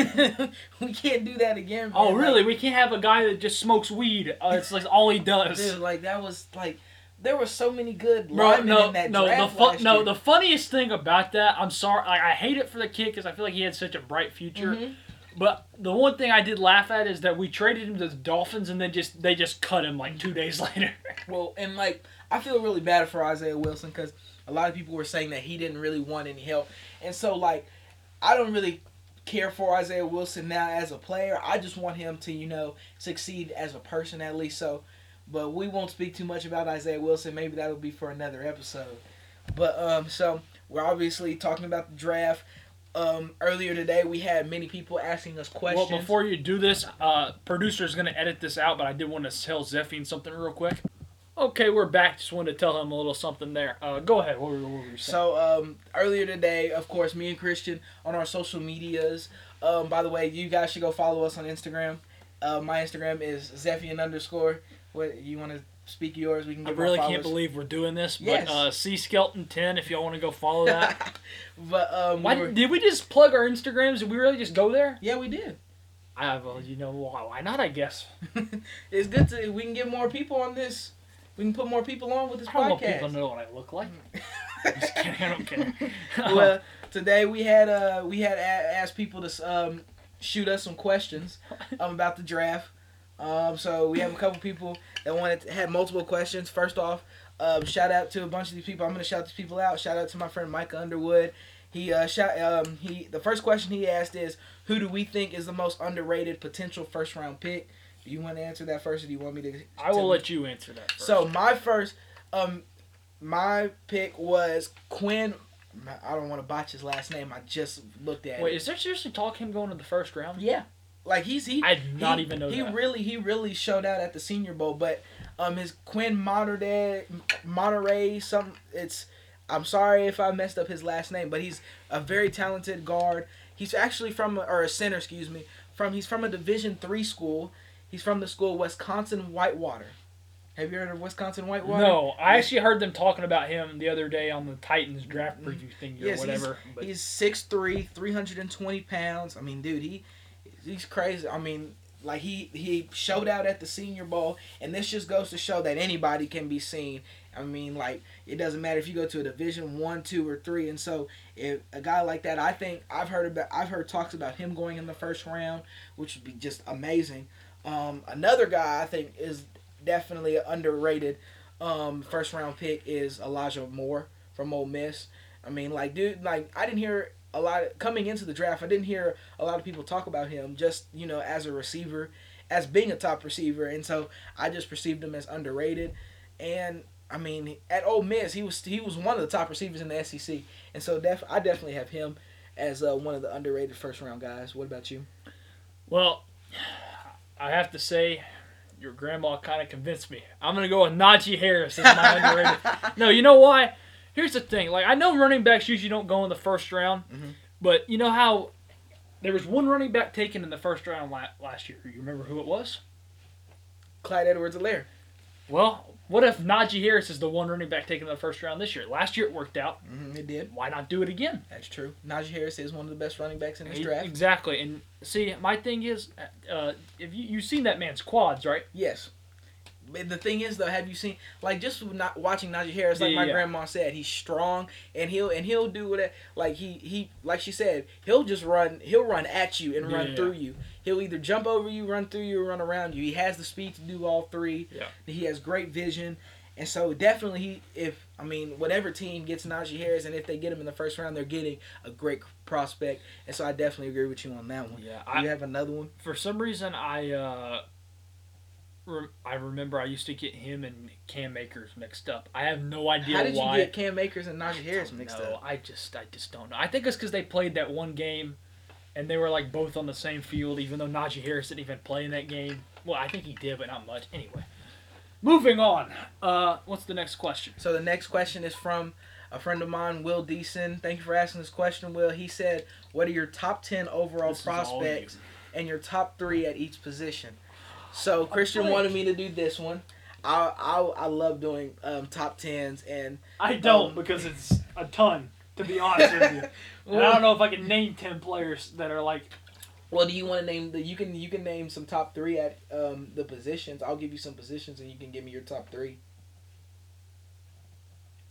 We can't do that again. Man. Oh, really? Like, we can't have a guy that just smokes weed. It's like all he does. Dude, like that was like. There were so many good linemen in that draft last year. The funniest thing about that, I'm sorry, like, I hate it for the kid because I feel like he had such a bright future. But the one thing I did laugh at is that we traded him to the Dolphins and then they just cut him like 2 days later. Well, and like I feel really bad for Isaiah Wilson because a lot of people were saying that he didn't really want any help, and so like I don't really care for Isaiah Wilson now as a player. I just want him to succeed as a person at least. So. But we won't speak too much about Isaiah Wilson. Maybe that'll be for another episode. But so we're obviously talking about the draft. Earlier today, we had many people asking us questions. Well, before you do this, producer's going to edit this out, but I did want to tell Zephy something real quick. Okay, we're back. Just wanted to tell him a little something there. Go ahead. What were you saying? So earlier today, of course, me and Christian on our social medias. By the way, you guys should go follow us on Instagram. My Instagram is Zephy_. What, you want to speak yours? We can. I really can't believe we're doing this, but yes. CSkelton10 if y'all want to go follow that. But did we just plug our Instagrams? Did we really just go there? Yeah, we did. Why not? I guess it's good to. We can get more people on this. We can put more people on with this podcast. I don't want people to know what I look like. I'm just kidding. I don't care. Well, today we had asked people to shoot us some questions about the draft. So we have a couple people that had multiple questions. First off, shout out to a bunch of these people. I'm gonna shout these people out. Shout out to my friend Micah Underwood. The first question he asked is, who do we think is the most underrated potential first round pick? Do you want to answer that first, or do you want me to? I will let you answer that first. So my first, my pick was Quinn. I don't want to botch his last name. I just looked at it. Wait, is there seriously talk him going to the first round? Yeah. Like I did not even know that. He really showed out at the Senior Bowl, but his Quinn Monterey I'm sorry if I messed up his last name, but he's a very talented guard. He's actually from a Division III school. He's from the school Wisconsin-Whitewater. Have you heard of Wisconsin-Whitewater? No, I actually heard them talking about him the other day on the Titans draft preview thing or whatever. He's 6'3", 320 pounds. I mean, dude, He's crazy. I mean, like he showed out at the Senior Bowl, and this just goes to show that anybody can be seen. I mean, like it doesn't matter if you go to a Division 1, 2, or 3, and so if a guy like that, I think I've heard talks about him going in the first round, which would be just amazing. Another guy I think is definitely an underrated first round pick is Elijah Moore from Ole Miss. I mean, like dude, like I didn't hear. Coming into the draft, I didn't hear a lot of people talk about him just, as a receiver, as being a top receiver. And so I just perceived him as underrated. And, I mean, at Ole Miss, he was one of the top receivers in the SEC. And so I definitely have him as one of the underrated first-round guys. What about you? Well, I have to say your grandma kind of convinced me. I'm going to go with Najee Harris as my underrated. No, you know why? Here's the thing. Like I know running backs usually don't go in the first round, but you know how there was one running back taken in the first round last year. You remember who it was? Clyde Edwards-Helaire. Well, what if Najee Harris is the one running back taken in the first round this year? Last year it worked out. It did. Why not do it again? That's true. Najee Harris is one of the best running backs in this draft. Exactly. And see, my thing is, if you've seen that man's quads, right? Yes. The thing is, though, have you seen, like, just not watching Najee Harris, like my grandma said, he's strong, and he'll do that. Like he like she said, he'll run at you and run through you. He'll either jump over you, run through you, or run around you. He has the speed to do all three. Yeah. He has great vision, and so definitely whatever team gets Najee Harris, and if they get him in the first round, they're getting a great prospect. And so I definitely agree with you on that one. Yeah. Do you have another one? For some reason, I remember I used to get him and Cam Akers mixed up. I have no idea why. How did you get Cam Akers and Najee Harris mixed up? I just don't know. I think it's because they played that one game, and they were like both on the same field, even though Najee Harris didn't even play in that game. Well, I think he did, but not much. Anyway, moving on. What's the next question? So the next question is from a friend of mine, Will Deason. Thank you for asking this question, Will. He said, "What are your top 10 overall prospects and your top 3 at each position?" So Christian wanted me to do this one. I love doing top 10s, and I don't because it's a ton, to be honest with you. Well, I don't know if I can name 10 players that are like. Well, do you want to name you can name some top 3 at the positions? I'll give you some positions, and you can give me your top 3.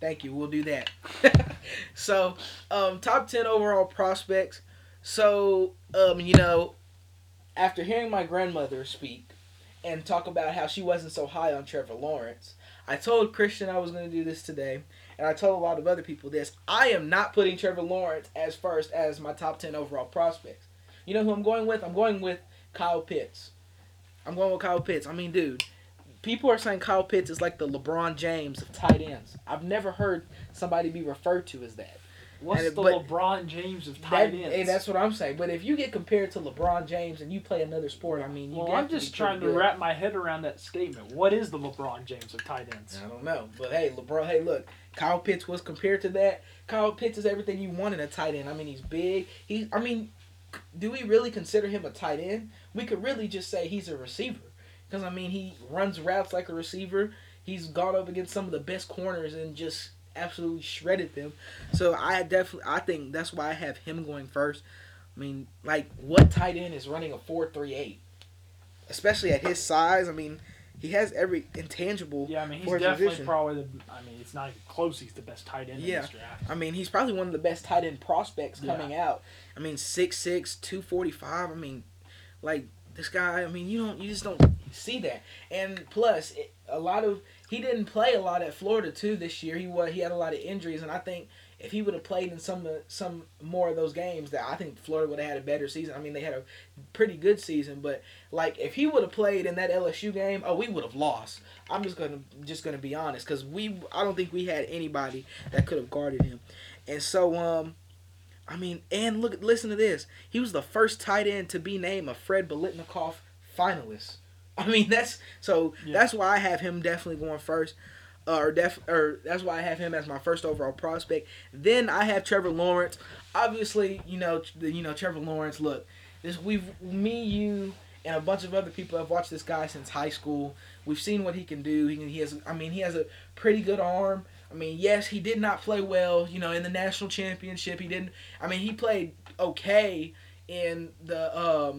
Thank you. We'll do that. So, top 10 overall prospects. So, after hearing my grandmother speak and talk about how she wasn't so high on Trevor Lawrence, I told Christian I was going to do this today, and I told a lot of other people this. I am not putting Trevor Lawrence as first as my top 10 overall prospects. You know who I'm going with? I'm going with Kyle Pitts. I mean, dude, people are saying Kyle Pitts is like the LeBron James of tight ends. I've never heard somebody be referred to as that. What's LeBron James of tight ends? Hey, that's what I'm saying. But if you get compared to LeBron James and you play another sport, I'm just trying to wrap my head around that statement. What is the LeBron James of tight ends? I don't know. But hey, look, Kyle Pitts was compared to that. Kyle Pitts is everything you want in a tight end. I mean, he's big. Do we really consider him a tight end? We could really just say he's a receiver because he runs routes like a receiver. He's gone up against some of the best corners and just absolutely shredded them. So I think that's why I have him going first. What tight end is running a 4.38? Especially at his size, he has every intangible. Yeah, he's definitely position. Probably the. It's not even close. He's the best tight end in this draft. He's probably one of the best tight end prospects coming out. 6'6", 245. This guy. You just don't see that. And plus, he didn't play a lot at Florida too this year. He had a lot of injuries, and I think if he would have played in some more of those games, that I think Florida would have had a better season. They had a pretty good season, but if he would have played in that LSU game, we would have lost. I'm just gonna be honest, because I don't think we had anybody that could have guarded him, and so and listen to this. He was the first tight end to be named a Fred Biletnikoff finalist. That's why I have him definitely going first, or that's why I have him as my first overall prospect. Then I have Trevor Lawrence. Obviously, Trevor Lawrence. Look, you, and a bunch of other people have watched this guy since high school. We've seen what he can do. He has a pretty good arm. Yes, he did not play well. In the national championship, he didn't. He played okay in the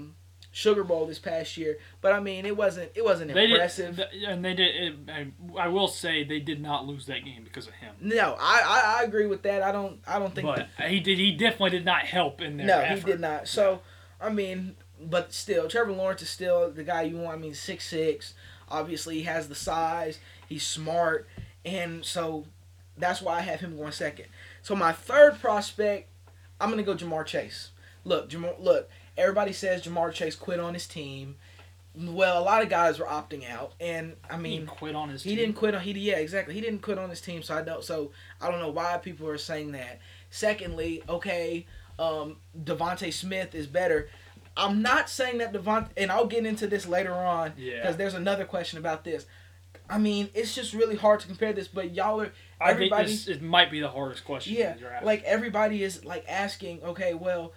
Sugar Bowl this past year, but it wasn't impressive. I will say they did not lose that game because of him. No, I agree with that. I don't think. But he did. He definitely did not help in their effort. No, he did not. So but still, Trevor Lawrence is still the guy you want. 6'6". Obviously, he has the size. He's smart, and so that's why I have him going second. So my third prospect, I'm gonna go Ja'Marr Chase. Look. Everybody says Ja'Marr Chase quit on his team. Well, a lot of guys were opting out, and he didn't quit on his team. He didn't quit on his team, so I don't know why people are saying that. Secondly, DeVonta Smith is better. I'm not saying that and I'll get into this later on because there's another question about this. It's just really hard to compare this, but it might be the hardest question. Yeah, everybody is asking, okay, well,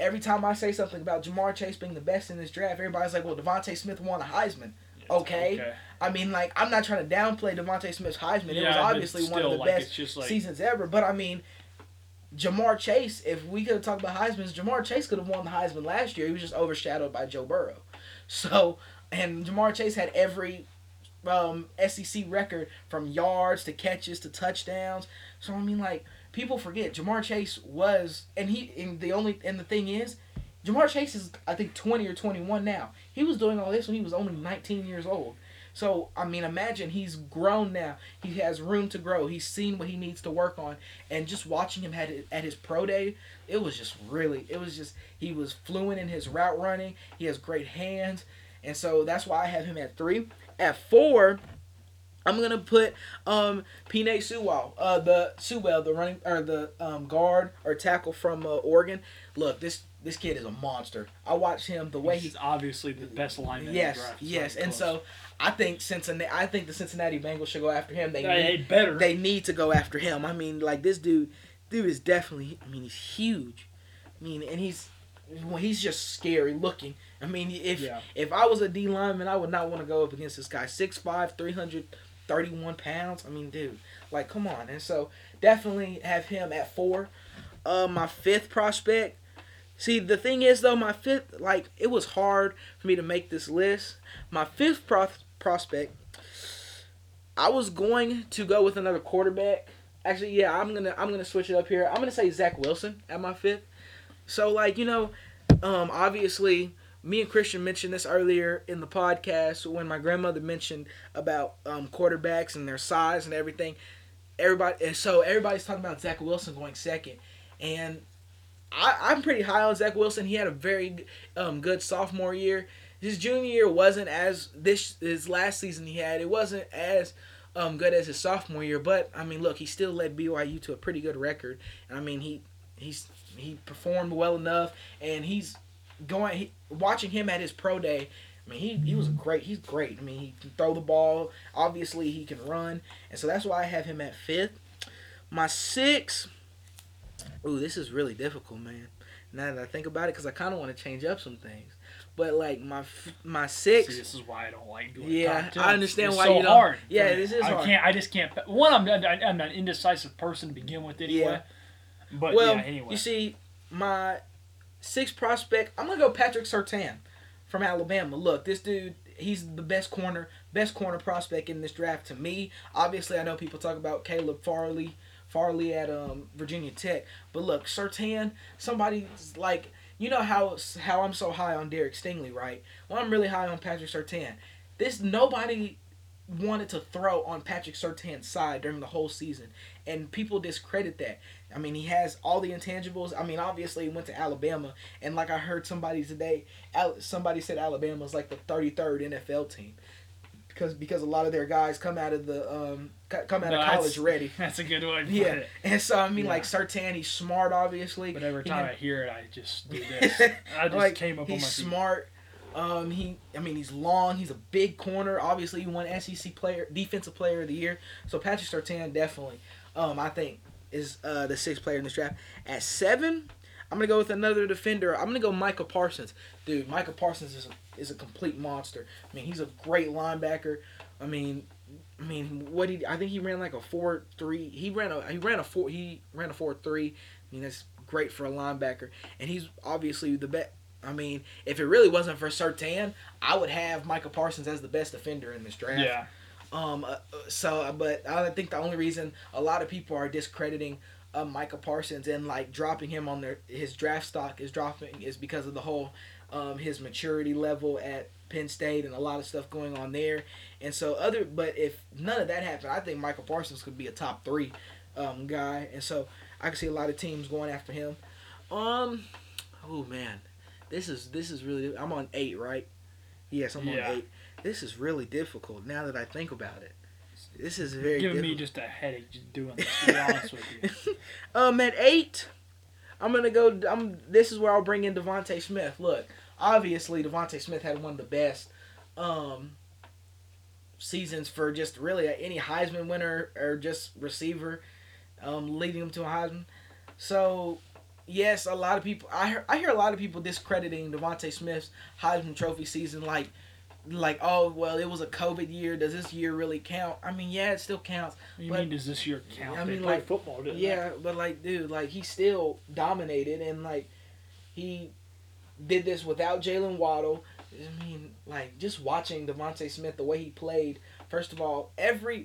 every time I say something about Ja'Marr Chase being the best in this draft, everybody's like, well, DeVonta Smith won a Heisman. Okay? I'm not trying to downplay DeVonta Smith's Heisman. Yeah, it was obviously one of the best seasons ever. But, Ja'Marr Chase, if we could have talked about Heismans, Ja'Marr Chase could have won the Heisman last year. He was just overshadowed by Joe Burrow. So, and Ja'Marr Chase had every SEC record from yards to catches to touchdowns. So I mean, like, people forget Ja'Marr Chase was, and the thing is, Ja'Marr Chase is, I think, 20 or 21 now. He was doing all this when he was only 19 years old. So, I mean, imagine he's grown now. He has room to grow. He's seen what he needs to work on. And just watching him at his pro day, he was fluent in his route running. He has great hands. And so that's why I have him at 3. At 4, I'm going to put Penei Sewell, the guard or tackle from Oregon. Look, this kid is a monster. I watched him he's obviously the best lineman. Yes. And so I think the Cincinnati Bengals should go after him. They need to go after him. I mean, like, this dude is definitely, I mean, he's huge. I mean, and he's just scary looking. I mean, if I was a D lineman, I would not want to go up against this guy. 6'5", 331 pounds. I mean, dude, like, come on. And so definitely have him at 4. My 5th prospect. See, the thing is, though, my 5th, like, it was hard for me to make this list. My 5th prospect, I was going to go with another quarterback. Actually, yeah, I'm gonna switch it up here. I'm gonna say Zach Wilson at my 5th. So, like, you know, obviously, me and Christian mentioned this earlier in the podcast when my grandmother mentioned about quarterbacks and their size and everything. Everybody's talking about Zach Wilson going 2nd, and I'm pretty high on Zach Wilson. He had a very good sophomore year. His junior year wasn't as his last season he had. It wasn't as good as his sophomore year. But I mean, look, he still led BYU to a pretty good record. And I mean, he performed well enough. And he's going. Watching him at his pro day, I mean, he's great. I mean, he can throw the ball. Obviously, he can run. And so that's why I have him at 5th. My 6th. Ooh, this is really difficult, man. Now that I think about it, because I kind of want to change up some things. But, like, my 6th. See, this is why I don't like doing top 10. I understand why you don't. Hard. Yeah, this is hard. I just can't. One, I'm an indecisive person to begin with anyway. Yeah. But, well, yeah, anyway. You see, my 6th prospect, I'm going to go Patrick Surtain from Alabama. Look, this dude, he's the best corner prospect in this draft to me. Obviously, I know people talk about Caleb Farley at Virginia Tech. But look, Surtain, somebody's like, you know how I'm so high on Derek Stingley, right? Well, I'm really high on Patrick Surtain. Nobody wanted to throw on Patrick Surtain's side during the whole season, and people discredit that. I mean, he has all the intangibles. I mean, obviously, he went to Alabama, and like I heard somebody today, somebody said Alabama's like the 33rd NFL team. Because a lot of their guys come out of college ready. That's a good one. Yeah, and so I mean, like, Surtain, he's smart, obviously. But every time I hear it, I just do this. I just came up on my feet. He's smart. He's long. He's a big corner. Obviously, he won SEC Defensive Player of the Year. So Patrick Surtain definitely, I think, is the 6th player in this draft. At 7, I'm gonna go with another defender. I'm gonna go Micah Parsons. Dude, Micah Parsons is a complete monster. I mean, he's a great linebacker. I mean, I think he ran like a 4.3. He ran a 4.3. I mean, that's great for a linebacker. And he's obviously the best. I mean, if it really wasn't for Surtain, I would have Micah Parsons as the best defender in this draft. Yeah. But I think the only reason a lot of people are discrediting Micah Parsons and like dropping him on his draft stock is because of the whole his maturity level at Penn State and a lot of stuff going on there, and so but if none of that happened, I think Micah Parsons could be a top 3 guy, and so I could see a lot of teams going after him. Oh man, this is really. I'm on 8, right? Yes, I'm on 8. This is really difficult now that I think about it. This is very giving me just a headache just doing this, to be honest with you. At 8, I'm gonna go. This is where I'll bring in DeVonta Smith. Look, obviously DeVonta Smith had one of the best seasons for just really any Heisman winner or just receiver, leading him to a Heisman. So yes, a lot of people. I hear a lot of people discrediting DeVonta Smith's Heisman Trophy season, like, oh, well, it was a COVID year. Does this year really count? I mean, yeah, it still counts. Does this year count? I mean, like, football, didn't yeah, they? But, like, dude, like, he still dominated, and, like, he did this without Jaylen Waddle. I mean, like, just watching DeVonta Smith, the way he played First of all, the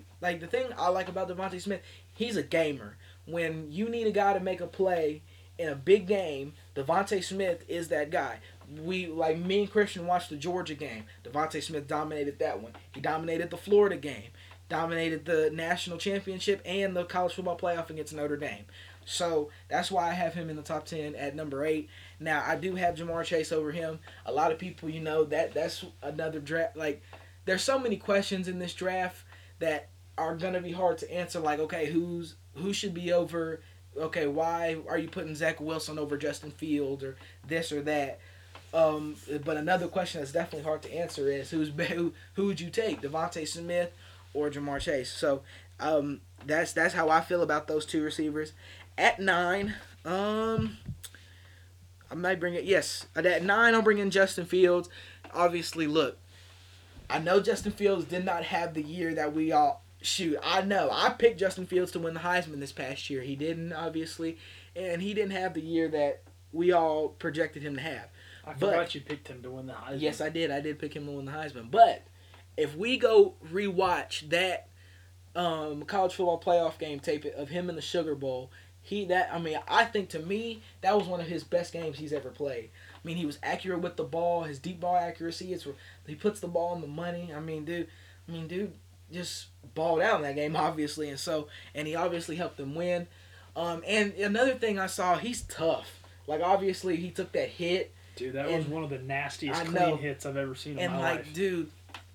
thing I like about DeVonta Smith, he's a gamer. When you need a guy to make a play in a big game, DeVonta Smith is that guy. Me and Christian watched the Georgia game. DeVonta Smith dominated that one. He dominated the Florida game. Dominated the national championship and the college football playoff against Notre Dame. So that's why I have him in the top 10 at number 8. Now, I do have Ja'Marr Chase over him. A lot of people, that's another draft. There's so many questions in this draft that are going to be hard to answer. Who should be over? Okay, why are you putting Zach Wilson over Justin Fields or this or that? But another question that's definitely hard to answer is who would you take, DeVonta Smith or Ja'Marr Chase? So that's how I feel about those two receivers. At 9, I might bring it. Yes, at 9, I'll bring in Justin Fields. Obviously, look, I know Justin Fields did not have the year that we all. Shoot, I know. I picked Justin Fields to win the Heisman this past year. He didn't, obviously, and he didn't have the year that we all projected him to have. I forgot you picked him to win the Heisman. Yes, I did. I did pick him to win the Heisman. But if we go rewatch that college football playoff game tape of him in the Sugar Bowl, I think to me that was one of his best games he's ever played. I mean, he was accurate with the ball. His deep ball accuracy is he puts the ball on the money. I mean, dude. Just balled out in that game, obviously, and he obviously helped them win. And another thing I saw, he's tough. Obviously, he took that hit. Dude, that was one of the nastiest clean hits I've ever seen in my life. And dude,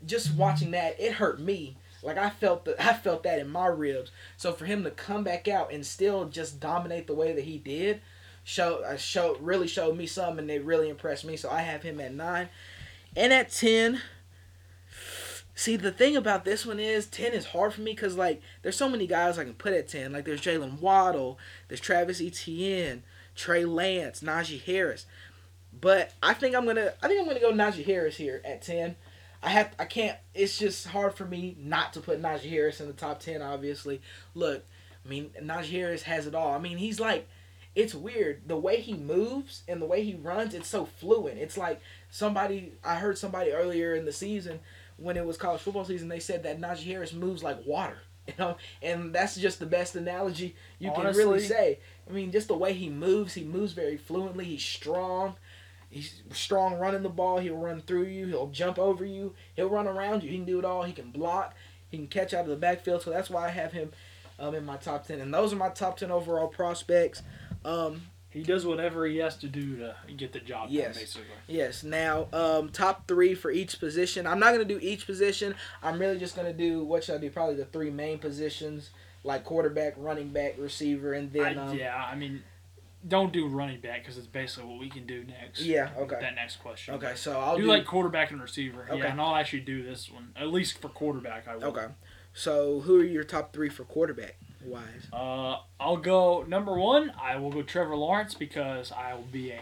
just watching that, it hurt me. I felt that in my ribs. So for him to come back out and still just dominate the way that he did, really showed me some, and they really impressed me. So I have him at 9, and at 10. See, the thing about this one is 10 is hard for me because, there's so many guys I can put at 10. There's Jaylen Waddle, there's Travis Etienne, Trey Lance, Najee Harris. But I think I'm gonna go Najee Harris here at 10. It's just hard for me not to put Najee Harris in the top 10. Obviously, look, Najee Harris has it all. He's it's weird the way he moves and the way he runs. It's so fluid. It's like I heard somebody earlier in the season. When it was college football season, they said that Najee Harris moves like water, and that's just the best analogy you honestly can really say. Just the way he moves very fluently. He's strong running the ball. He'll run through you. He'll jump over you. He'll run around you. He can do it all. He can block. He can catch out of the backfield. So that's why I have him in my top 10. And those are my top 10 overall prospects. He does whatever he has to do to get the job done, basically. Yes. Now, top 3 for each position. I'm not going to do each position. I'm really just going to do, probably the 3 main positions, quarterback, running back, receiver, and then... don't do running back because it's basically what we can do next. Yeah, okay. That next question. Okay, so I'll do quarterback and receiver. Okay. Yeah, and I'll actually do this one. At least for quarterback, I will. Okay. So, who are your top 3 for quarterback? Wise. I'll go number 1. I will go Trevor Lawrence because I will be a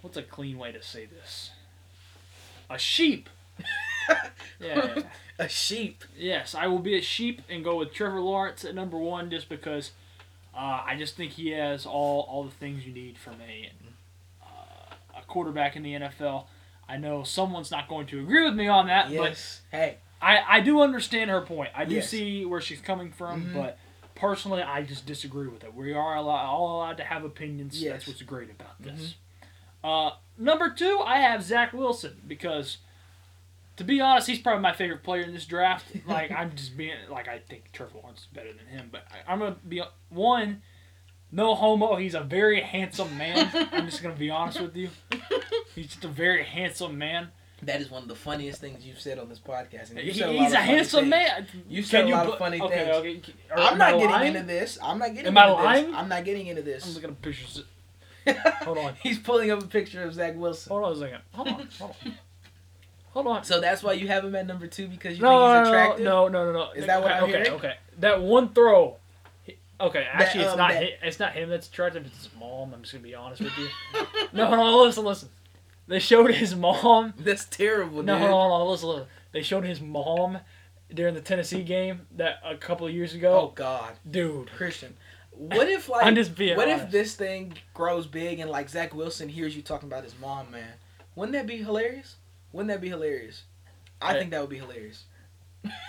what's a clean way to say this? A sheep. Yeah. A sheep. Yes, I will be a sheep and go with Trevor Lawrence at number 1 just because I just think he has all the things you need from a quarterback in the NFL. I know someone's not going to agree with me on that, but hey. I do understand her point. I do see where she's coming from, but personally, I just disagree with it. We are all allowed to have opinions. Yes. That's what's great about this. Number 2, I have Zach Wilson because, to be honest, he's probably my favorite player in this draft. I think Trevor Lawrence is better than him, but I'm going to be, one, no homo. He's a very handsome man. I'm just going to be honest with you. He's just a very handsome man. That is one of the funniest things you've said on this podcast. And he's a handsome man. You've said a lot of funny things. Okay. I'm not getting into this. I'm looking at pictures. Hold on. He's pulling up a picture of Zach Wilson. Hold on a second. Hold on. So that's why you have him at number 2 because you think he's attractive? No. Is that what I'm hearing? Okay. That one throw. Okay, actually, it's not him that's attractive. It's his mom. I'm just going to be honest with you. Listen. They showed his mom. That's terrible, dude. No, listen. They showed his mom during the Tennessee game that a couple of years ago. Oh, God. Dude. Christian, what if, I'm just being honest. If this thing grows big and, Zach Wilson hears you talking about his mom, man? Wouldn't that be hilarious? I think that would be hilarious.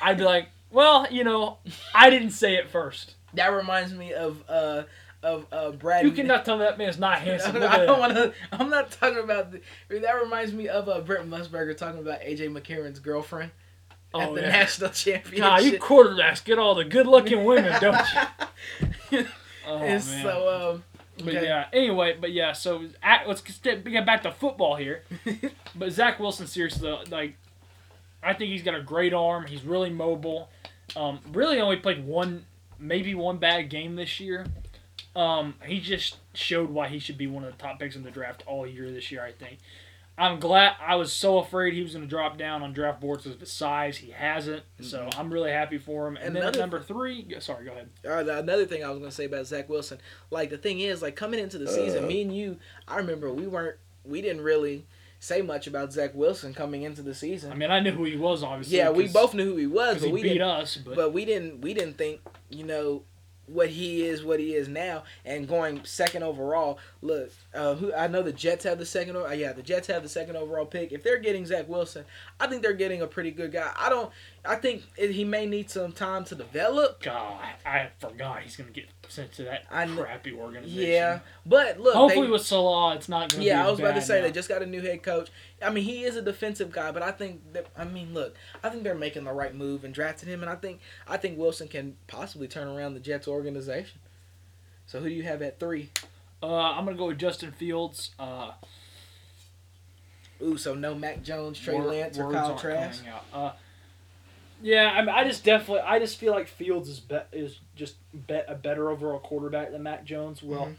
I'd be like, well, you know, I didn't say it first. That reminds me of Brad. You cannot tell me that man's not handsome. I'm not talking about. That reminds me of Brent Musburger talking about AJ McCarron's girlfriend at the national championship. Nah, you quarterbacks get all the good-looking women, don't you? Oh, and man. So, okay. But yeah. Anyway, but yeah. So let's get back to football here. But Zach Wilson, seriously, like, I think he's got a great arm. He's really mobile. Really only played maybe one bad game this year. He just showed why he should be one of the top picks in the draft all year this year, I think. I'm glad. I was so afraid he was going to drop down on draft boards with his size. He hasn't, so I'm really happy for him. And then at number three, sorry, go ahead. Another thing I was going to say about Zach Wilson, like the thing is, like coming into the season, me and you, I remember we didn't really say much about Zach Wilson coming into the season. I mean, I knew who he was, obviously. Yeah, we both knew who he was, but we didn't think, you know, what he is now, and going second overall. Look, I know the Jets have the second. The Jets have the second overall pick. If they're getting Zach Wilson, I think they're getting a pretty good guy. I think he may need some time to develop. God, I forgot he's gonna get sent to that crappy organization. Yeah, but look, hopefully with Salah, it's not gonna. Yeah, I was about to say they just got a new head coach. I mean, he is a defensive guy, but I think I think they're making the right move and drafting him, and I think Wilson can possibly turn around the Jets organization. So who do you have at three? I'm gonna go with Justin Fields. So no Mac Jones, Trey Lance, or Kyle Trask. Yeah, I mean, I just feel like Fields is a better overall quarterback than Mac Jones. Well,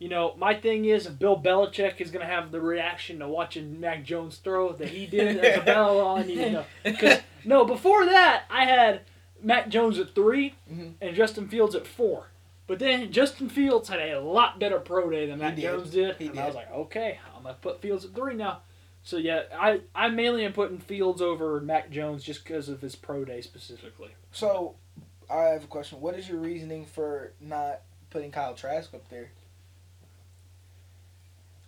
you know, my thing is if Bill Belichick is going to have the reaction to watching Mac Jones throw that he did, that's about all I need to know. Because before that, I had Mac Jones at 3 and Justin Fields at 4. But then Justin Fields had a lot better pro day than Mac Jones did. And I was like, okay, I'm going to put Fields at 3 now. So, yeah, I mainly am putting Fields over Mac Jones just because of his pro day specifically. So, I have a question. What is your reasoning for not putting Kyle Trask up there?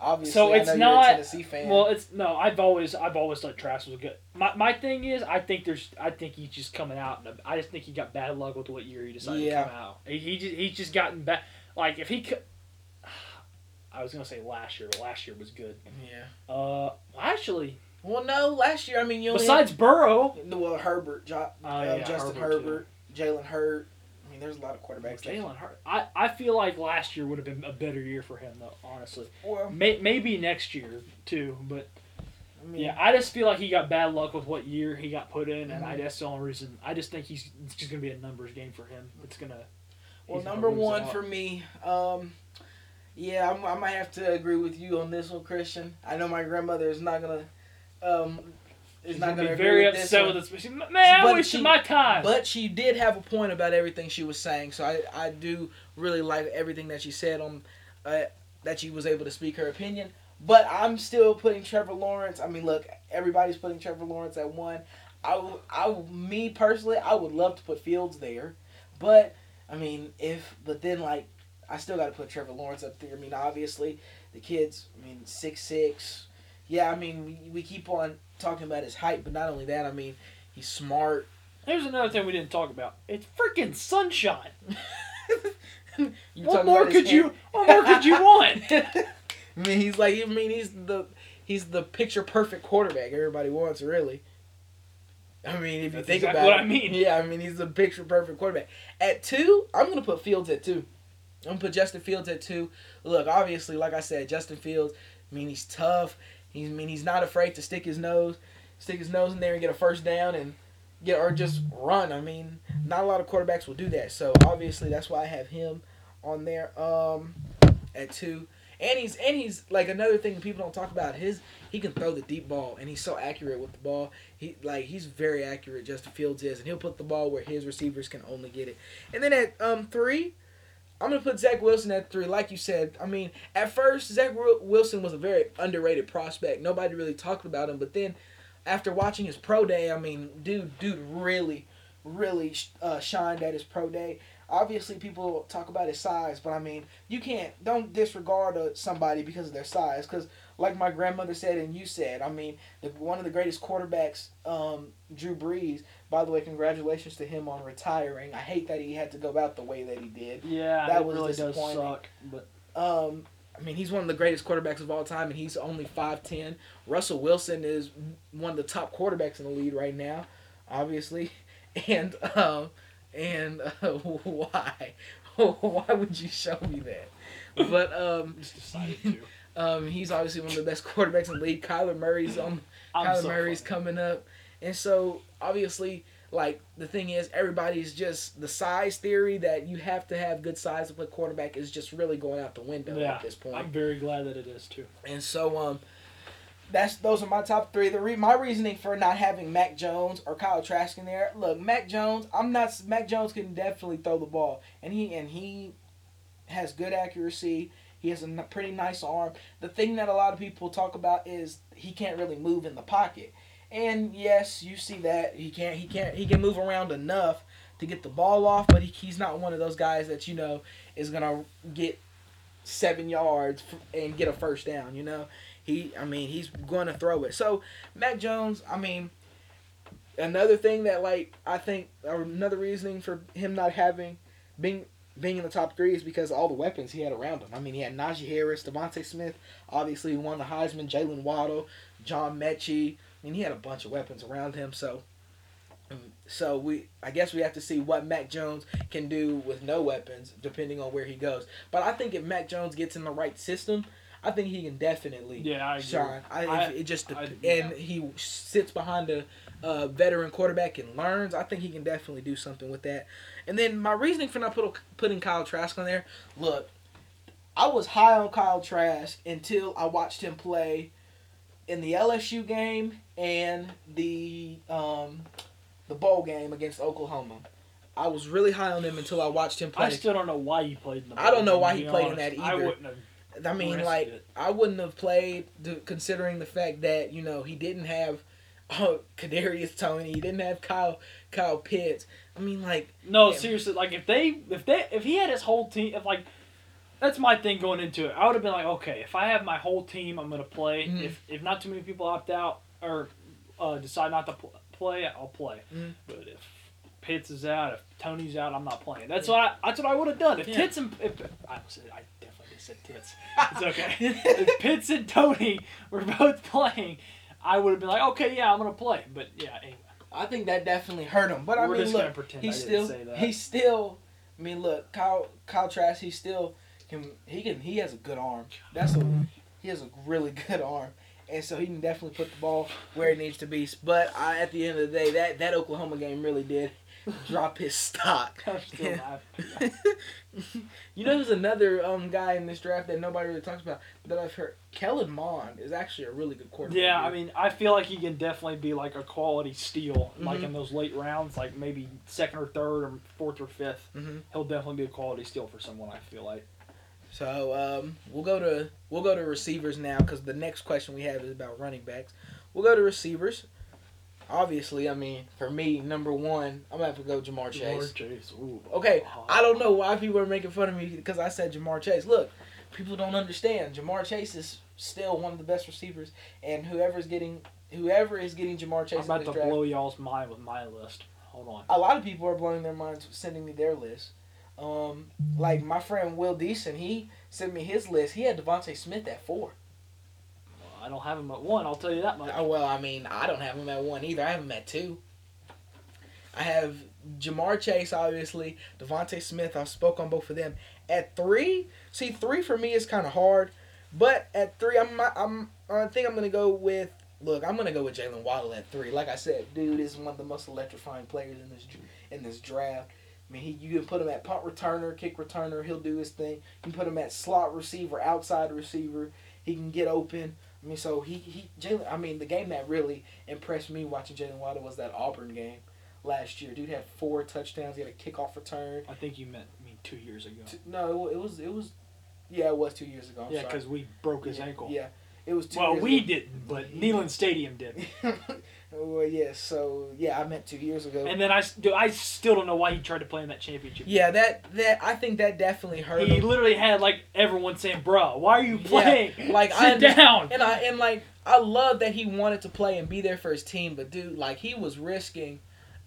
Obviously, so it's you're a Tennessee fan. Well, I've always thought Trask was good. My thing is, I think he's just coming out, and I just think he got bad luck with what year he decided to come out. He's just gotten bad. Like if he could. I was going to say last year, but last year was good. Yeah. Last year, I mean, you only besides Burrow. Well, Herbert, Justin Herbert, Jalen Hurts. I mean, there's a lot of quarterbacks. Jalen Hurts. I feel like last year would have been a better year for him, though, honestly. Well, maybe next year, too, but I mean, yeah, I just feel like he got bad luck with what year he got put in, and that's the only reason. I just think it's just going to be a numbers game for him. It's going to... Well, number one for me... yeah, I might have to agree with you on this one, Christian. I know my grandmother is not gonna, be very upset with this. Man, I wasted my time. But she did have a point about everything she was saying, so I do really like everything that she said on, that she was able to speak her opinion. But I'm still putting Trevor Lawrence. I mean, look, everybody's putting Trevor Lawrence at 1. Me personally, I would love to put Fields there, but I mean, I still got to put Trevor Lawrence up there. I mean, obviously, the kid's, 6'6". Yeah, I mean, we keep on talking about his height, but not only that, I mean, he's smart. Here's another thing we didn't talk about. It's freaking sunshine. What more could you want? He's the picture perfect quarterback everybody wants, really. I mean, if that's you think exactly about what it, I mean. Yeah, I mean, he's the picture perfect quarterback. At 2, I'm going to put Fields at 2. I'm going to put Justin Fields at 2. Look, obviously, like I said, Justin Fields, he's tough. He's not afraid to stick his nose in there and get a first down or just run. I mean, not a lot of quarterbacks will do that. So, obviously, that's why I have him on there at 2. And he's like another thing people don't talk about, he can throw the deep ball, and he's so accurate with the ball. He's very accurate, Justin Fields is, and he'll put the ball where his receivers can only get it. And then at 3, I'm going to put Zach Wilson at 3. Like you said, I mean, at first, Zach Wilson was a very underrated prospect. Nobody really talked about him. But then, after watching his pro day, I mean, dude really, really shined at his pro day. Obviously, people talk about his size, but I mean, you can't, don't disregard somebody because of their size. Because, like my grandmother said and you said, I mean, one of the greatest quarterbacks, Drew Brees, by the way, congratulations to him on retiring. I hate that he had to go out the way that he did. Yeah, that was really disappointing. Does suck, but... I mean, he's one of the greatest quarterbacks of all time, and he's only 5'10". Russell Wilson is one of the top quarterbacks in the league right now, obviously. And why? Why would you show me that? But he's obviously one of the best quarterbacks in the league. Kyler Murray's coming up, and so obviously. Like, the thing is, everybody's just... The size theory that you have to have good size to play quarterback is just really going out the window at this point. I'm very glad that it is, too. And so, those are my top three. My reasoning for not having Mac Jones or Kyle Trask in there... Look, Mac Jones can definitely throw the ball. And he has good accuracy. He has a pretty nice arm. The thing that a lot of people talk about is he can't really move in the pocket. And yes, you see that he can move around enough to get the ball off, but he's not one of those guys that, you know, is gonna get 7 yards and get a first down. You know, he's gonna throw it. So Mac Jones, I mean, another thing that another reasoning for him not having being in the top three is because all the weapons he had around him. I mean, he had Najee Harris, DeVonta Smith, obviously he won the Heisman, Jaylen Waddle, John Mechie. I mean, he had a bunch of weapons around him, so I guess we have to see what Mac Jones can do with no weapons, depending on where he goes. But I think if Mac Jones gets in the right system, I think he can definitely shine. And he sits behind a veteran quarterback and learns. I think he can definitely do something with that. And then my reasoning for not putting Kyle Trask on there. Look, I was high on Kyle Trask until I watched him play in the LSU game and the bowl game against Oklahoma. I was really high on him until I watched him play. I still don't know why he played in the bowl game. I don't know why he played in that either. I wouldn't have. I mean, like, it. I wouldn't have played considering the fact that, you know, he didn't have Kadarius Toney, he didn't have Kyle Pitts. I mean, like, no, man. Seriously, like if he had his whole team, that's my thing going into it. I would have been like, okay, if I have my whole team, I'm going to play. Mm-hmm. If not too many people opt out or decide not to play, I'll play. Mm-hmm. But if Pitts is out, if Tony's out, I'm not playing. That's what I would have done. If Pitts and... I definitely just said Pitts. It's okay. If Pitts and Tony were both playing, I would have been like, okay, yeah, I'm going to play. But, yeah, anyway. I think that definitely hurt him. But, look, Kyle Trask, he's still... He has a good arm. He has a really good arm, and so he can definitely put the ball where it needs to be. But at the end of the day, that Oklahoma game really did drop his stock. I'm still laughing. You know, there's another guy in this draft that nobody really talks about that I've heard. Kellen Mond is actually a really good quarterback. Yeah, I mean, I feel like he can definitely be like a quality steal, like in those late rounds, like maybe second or third or fourth or fifth. Mm-hmm. He'll definitely be a quality steal for someone. I feel like. So we'll go to receivers now because the next question we have is about running backs. We'll go to receivers. Obviously, I mean, for me, number one, I'm going to have to go Ja'Marr Chase. Ja'Marr Chase. Ooh. Okay, I don't know why people are making fun of me because I said Ja'Marr Chase. Look, people don't understand. Ja'Marr Chase is still one of the best receivers, and whoever is getting Ja'Marr Chase in this draft. I'm about to blow y'all's mind with my list. Hold on. A lot of people are blowing their minds sending me their list. Like my friend Will Deason, he sent me his list. He had DeVonta Smith at 4. Well, I don't have him at 1, I'll tell you that much. Well, I mean, I don't have him at 1 either. I have him at 2. I have Ja'Marr Chase, obviously. DeVonta Smith, I spoke on both of them. At 3, 3 for me is kind of hard. But at 3, I think I'm going to go with... Look, I'm going to go with Jaylen Waddle at 3. Like I said, dude is one of the most electrifying players in this draft. I mean, you can put him at punt returner, kick returner. He'll do his thing. You can put him at slot receiver, outside receiver. He can get open. I mean, so the game that really impressed me watching Jaylen Waddle was that Auburn game last year. Dude had 4 touchdowns. He had a kickoff return. I think you meant 2 years ago. No, it was 2 years ago. Yeah, because we broke his ankle. Yeah, it was 2 years ago. Well, we didn't, but Neyland Stadium did. Well, yeah. So yeah, I meant 2 years ago. And then I still don't know why he tried to play in that championship. Yeah, that I think that definitely hurt him. He literally had like everyone saying, "Bro, why are you playing? Yeah, like sit down." I love that he wanted to play and be there for his team, but dude, like he was risking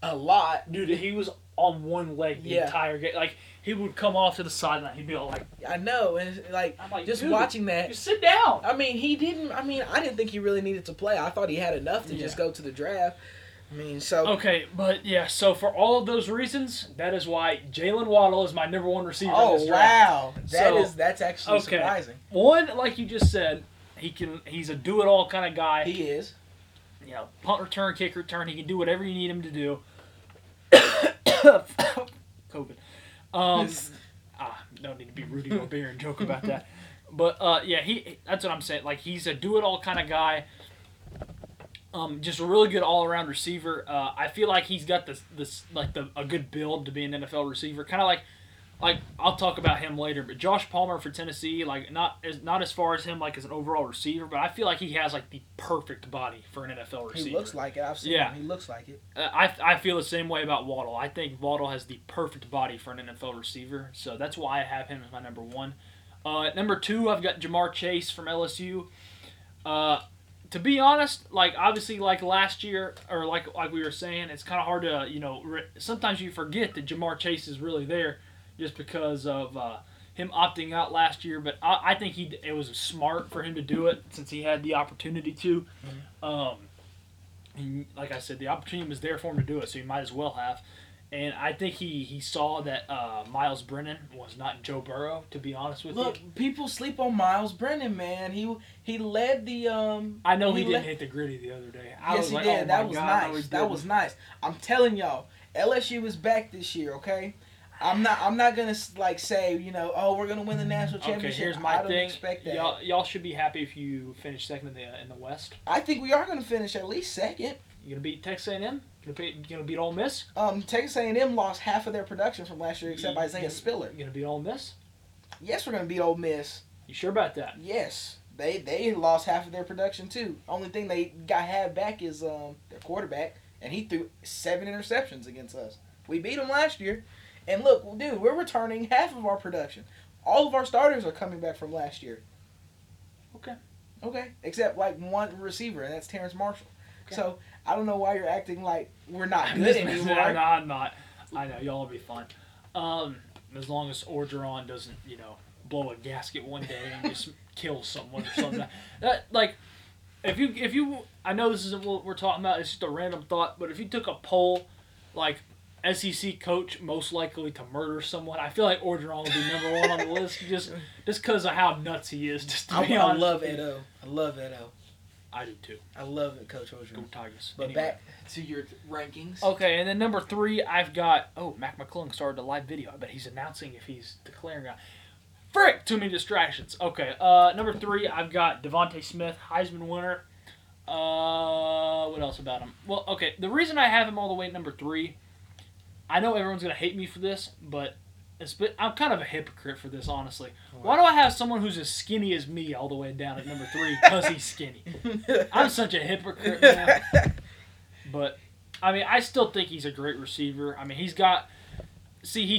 a lot. Dude, he was on one leg the entire game. Like he would come off to the sideline, he'd be all like, "I know," and like just watching that. Just sit down. I didn't think he really needed to play. I thought he had enough to just go to the draft. Okay, but yeah, so for all of those reasons, that is why Jaylen Waddle is my number one receiver in this draft. Oh wow, that's actually surprising. One, like you just said. He's a do-it-all kind of guy. He is. You know, punt return, kick return. He can do whatever you need him to do. COVID. Don't need to be Rudy Gobert and joke about that. But, that's what I'm saying. Like, he's a do-it-all kind of guy. Just a really good all-around receiver. I feel like he's got a good build to be an NFL receiver. Kind of like I'll talk about him later, but Josh Palmer for Tennessee, like not as far as him like as an overall receiver, but I feel like he has like the perfect body for an NFL receiver. He looks like it. I've seen him. He looks like it. I feel the same way about Waddle. I think Waddle has the perfect body for an NFL receiver, so that's why I have him as my number one. Number two, I've got Ja'Marr Chase from LSU. To be honest, like obviously, like last year or like we were saying, it's kind of hard to sometimes you forget that Ja'Marr Chase is really there. Just because of him opting out last year. But I think it was smart for him to do it since he had the opportunity to. Mm-hmm. And like I said, the opportunity was there for him to do it, so he might as well have. And I think he saw that Myles Brennan was not Joe Burrow, to be honest with you. Look, people sleep on Myles Brennan, man. He led the... I know he didn't hit the gritty the other day. Yes, he did. That was nice. I'm telling y'all, LSU is back this year, okay? I'm not gonna say we're gonna win the national championship. Okay, here's my thing. I don't expect that. Y'all should be happy if you finish second in the West. I think we are gonna finish at least second. You gonna beat Texas A&M? Gonna beat Ole Miss? Texas A&M lost half of their production from last year except Isaiah Spiller. You gonna beat Ole Miss? Yes, we're gonna beat Ole Miss. You sure about that? Yes, they lost half of their production too. Only thing they had back is their quarterback, and he threw 7 interceptions against us. We beat him last year. And look, dude, we're returning half of our production. All of our starters are coming back from last year. Okay. Except one receiver, and that's Terrence Marshall. Okay. So I don't know why you're acting like we're not good anymore. No, I'm not. I know y'all will be fine. As long as Orgeron doesn't, blow a gasket one day and just kill someone or something. If you, I know this isn't what we're talking about. It's just a random thought. But if you took a poll, SEC coach most likely to murder someone. I feel like Orgeron would be number one on the list just because of how nuts he is. Just to be honest. I love Edo. I do too. I love it, Coach Orgeron. Go Tigers. But anyway. Back to your rankings. Okay, and then number 3, I've got Mac McClung started a live video. I bet he's announcing if he's declaring. Frick, too many distractions. Okay, number 3, I've got DeVonta Smith, Heisman winner. What else about him? Well, okay, the reason I have him all the way at number 3. I know everyone's going to hate me for this, but I'm kind of a hypocrite for this, honestly. Right. Why do I have someone who's as skinny as me all the way down at number 3 because he's skinny? I'm such a hypocrite now. But, I still think he's a great receiver. He's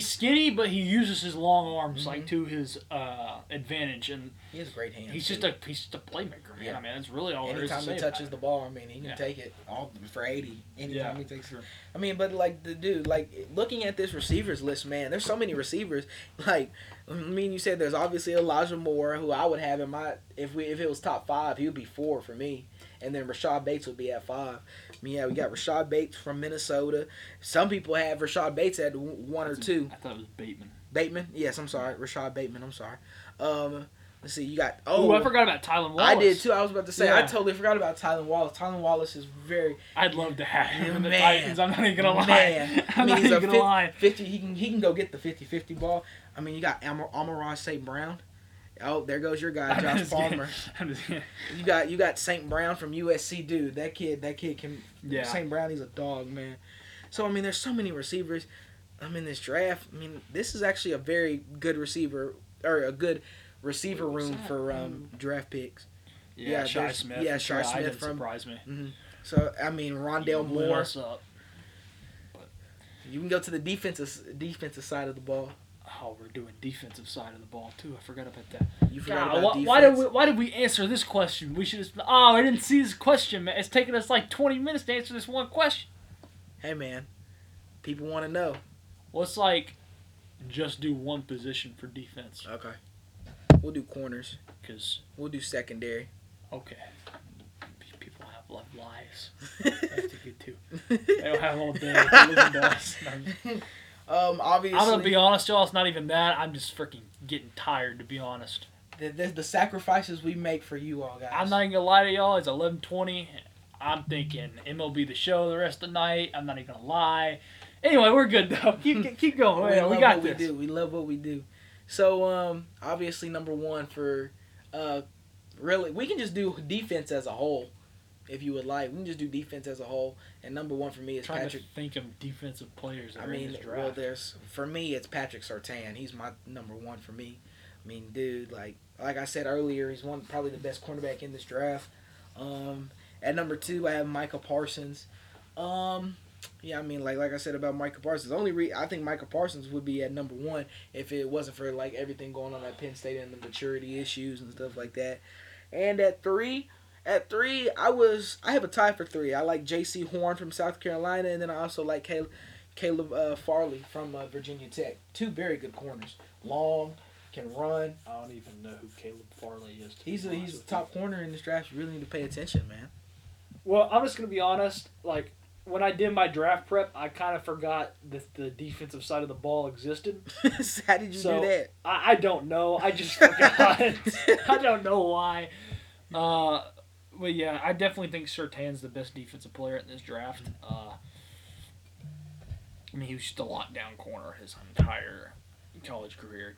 skinny, but he uses his long arms, to his advantage. And he has great hands. He's just a playmaker, man. Yeah. That's really all there is to say. Anytime he touches the ball, he can take it all for 80. Anytime he takes it. Looking at this receivers list, man, there's so many receivers. You said there's obviously Elijah Moore, who I would have in my, if it was top 5, he would be 4 for me. And then Rashad Bates would be at 5. We got Rashad Bates from Minnesota. Some people have Rashad Bates at 1 or 2. I thought it was Bateman. Bateman? Yes, I'm sorry. Rashad Bateman, I'm sorry. Let's see, you got... Oh, I forgot about Tylan Wallace. I did, too. I was about to say, I totally forgot about Tylan Wallace. Tylan Wallace is very... I'd love to have him in the Titans. I'm not even going to lie. He can go get the 50-50 ball. You got Amon-Ra St. Brown. Oh, there goes your guy, Josh Palmer. You got St. Brown from USC, dude. That kid can. Yeah. St. Brown, he's a dog, man. So there's so many receivers. This draft. This is actually a very good receiver or a good receiver room for draft picks. Yeah, Shai Smith. Yeah, Shai Smith didn't surprise me. Mm-hmm. So, I mean, Rondale Moore. You can go to the defensive side of the ball. Oh, we're doing defensive side of the ball, too. I forgot about that. You forgot about defense. Why did we answer this question? We should have... Oh, I didn't see this question, man. It's taken us like 20 minutes to answer this one question. Hey, man. People want to know. Well, it's like just do one position for defense. Okay. We'll do corners. We'll do secondary. Okay. People have lives. That's good, too. They don't have all day. They listen to us. Obviously, I'm gonna be honest, y'all. It's not even that. I'm just freaking getting tired, to be honest. The sacrifices we make for you all, guys. I'm not even gonna lie to y'all. It's 11:20. I'm thinking MLB The Show the rest of the night. I'm not even gonna lie. Anyway, we're good though. Keep going. We got this. We love what we do. So obviously, number one for really, we can just do defense as a whole. If you would like, we can just do defense as a whole. And number one for me is Patrick. To think of defensive players. I mean, well, there's for me it's Patrick Surtain. He's my number one for me. I mean, dude, like I said earlier, he's one probably the best cornerback in this draft. At number two, I have Micah Parsons. Yeah, I mean, like I said about Micah Parsons, I think Micah Parsons would be at number one if it wasn't for like everything going on at Penn State and the maturity issues and stuff like that. And at three. At three, I have a tie for three. I like J.C. Horn from South Carolina, and then I also like Caleb Farley from Virginia Tech. Two very good corners. Long, can run. I don't even know who Caleb Farley is. He's a top corner in this draft. You really need to pay attention, man. Well, I'm just going to be honest. Like, when I did my draft prep, I kind of forgot that the defensive side of the ball existed. How did you do that? I don't know. I just forgot. I don't know why. But yeah, I definitely think Surtain's the best defensive player in this draft. I mean, he was just a lockdown corner his entire college career.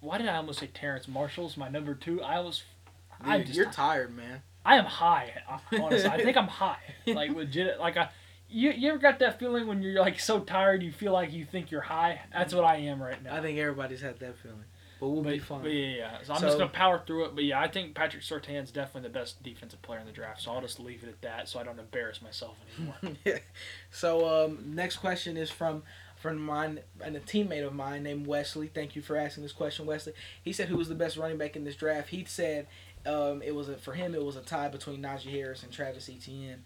Why did I almost say Terrence Marshall's my number two? You're tired, man. I am high. Honestly, I think I'm high. Like legit. Like you ever got that feeling when you're like so tired you feel like you think you're high? That's what I am right now. I think everybody's had that feeling. But we'll be fine. But yeah. So I'm just going to power through it. But yeah, I think Patrick Surtain's definitely the best defensive player in the draft. So I'll just leave it at that so I don't embarrass myself anymore. Yeah. So next question is from mine and a teammate of mine named Wesley. Thank you for asking this question, Wesley. He said, who was the best running back in this draft? He said it was a tie between Najee Harris and Travis Etienne.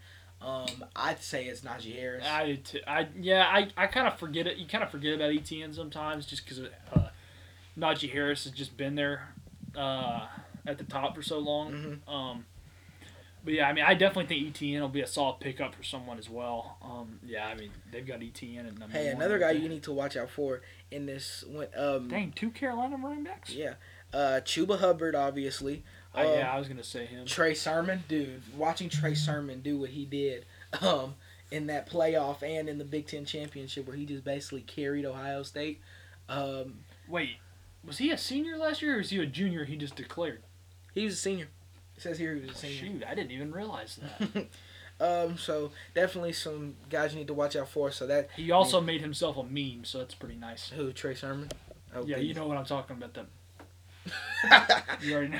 I'd say it's Najee Harris. I did too. I kind of forget it. You kind of forget about Etienne sometimes just because of Najee Harris has just been there at the top for so long. Mm-hmm. But, yeah, I mean, I definitely think Etienne will be a solid pickup for someone as well. Yeah, I mean, they've got Etienne at number one. Hey, another guy you need to watch out for in this one. Two Carolina running backs? Yeah. Chuba Hubbard, obviously. I was going to say him. Trey Sermon, dude. Watching Trey Sermon do what he did in that playoff and in the Big Ten Championship where he just basically carried Ohio State. Wait. Was he a senior last year or was he a junior? He just declared. He was a senior. It says here he was a senior. Shoot, I didn't even realize that. So definitely some guys you need to watch out for. So that he also made himself a meme, so that's pretty nice. Who, Trey Sermon? Oh, yeah, you know what I'm talking about. You already know.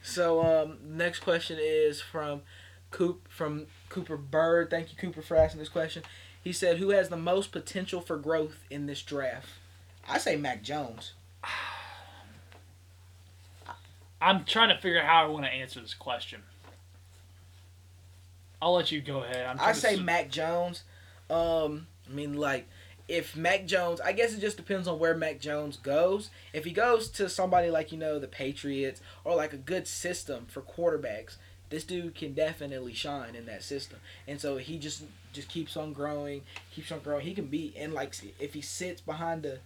So next question is from Cooper Bird. Thank you, Cooper, for asking this question. He said, "Who has the most potential for growth in this draft?" I say Mac Jones. I'm trying to figure out how I want to answer this question. I'll let you go ahead. I say Mac Jones. I mean, like, if Mac Jones... I guess it just depends on where Mac Jones goes. If he goes to somebody like, you know, the Patriots or, like, a good system for quarterbacks, this dude can definitely shine in that system. And so he just keeps on growing, He can be... And, like, if he sits behind an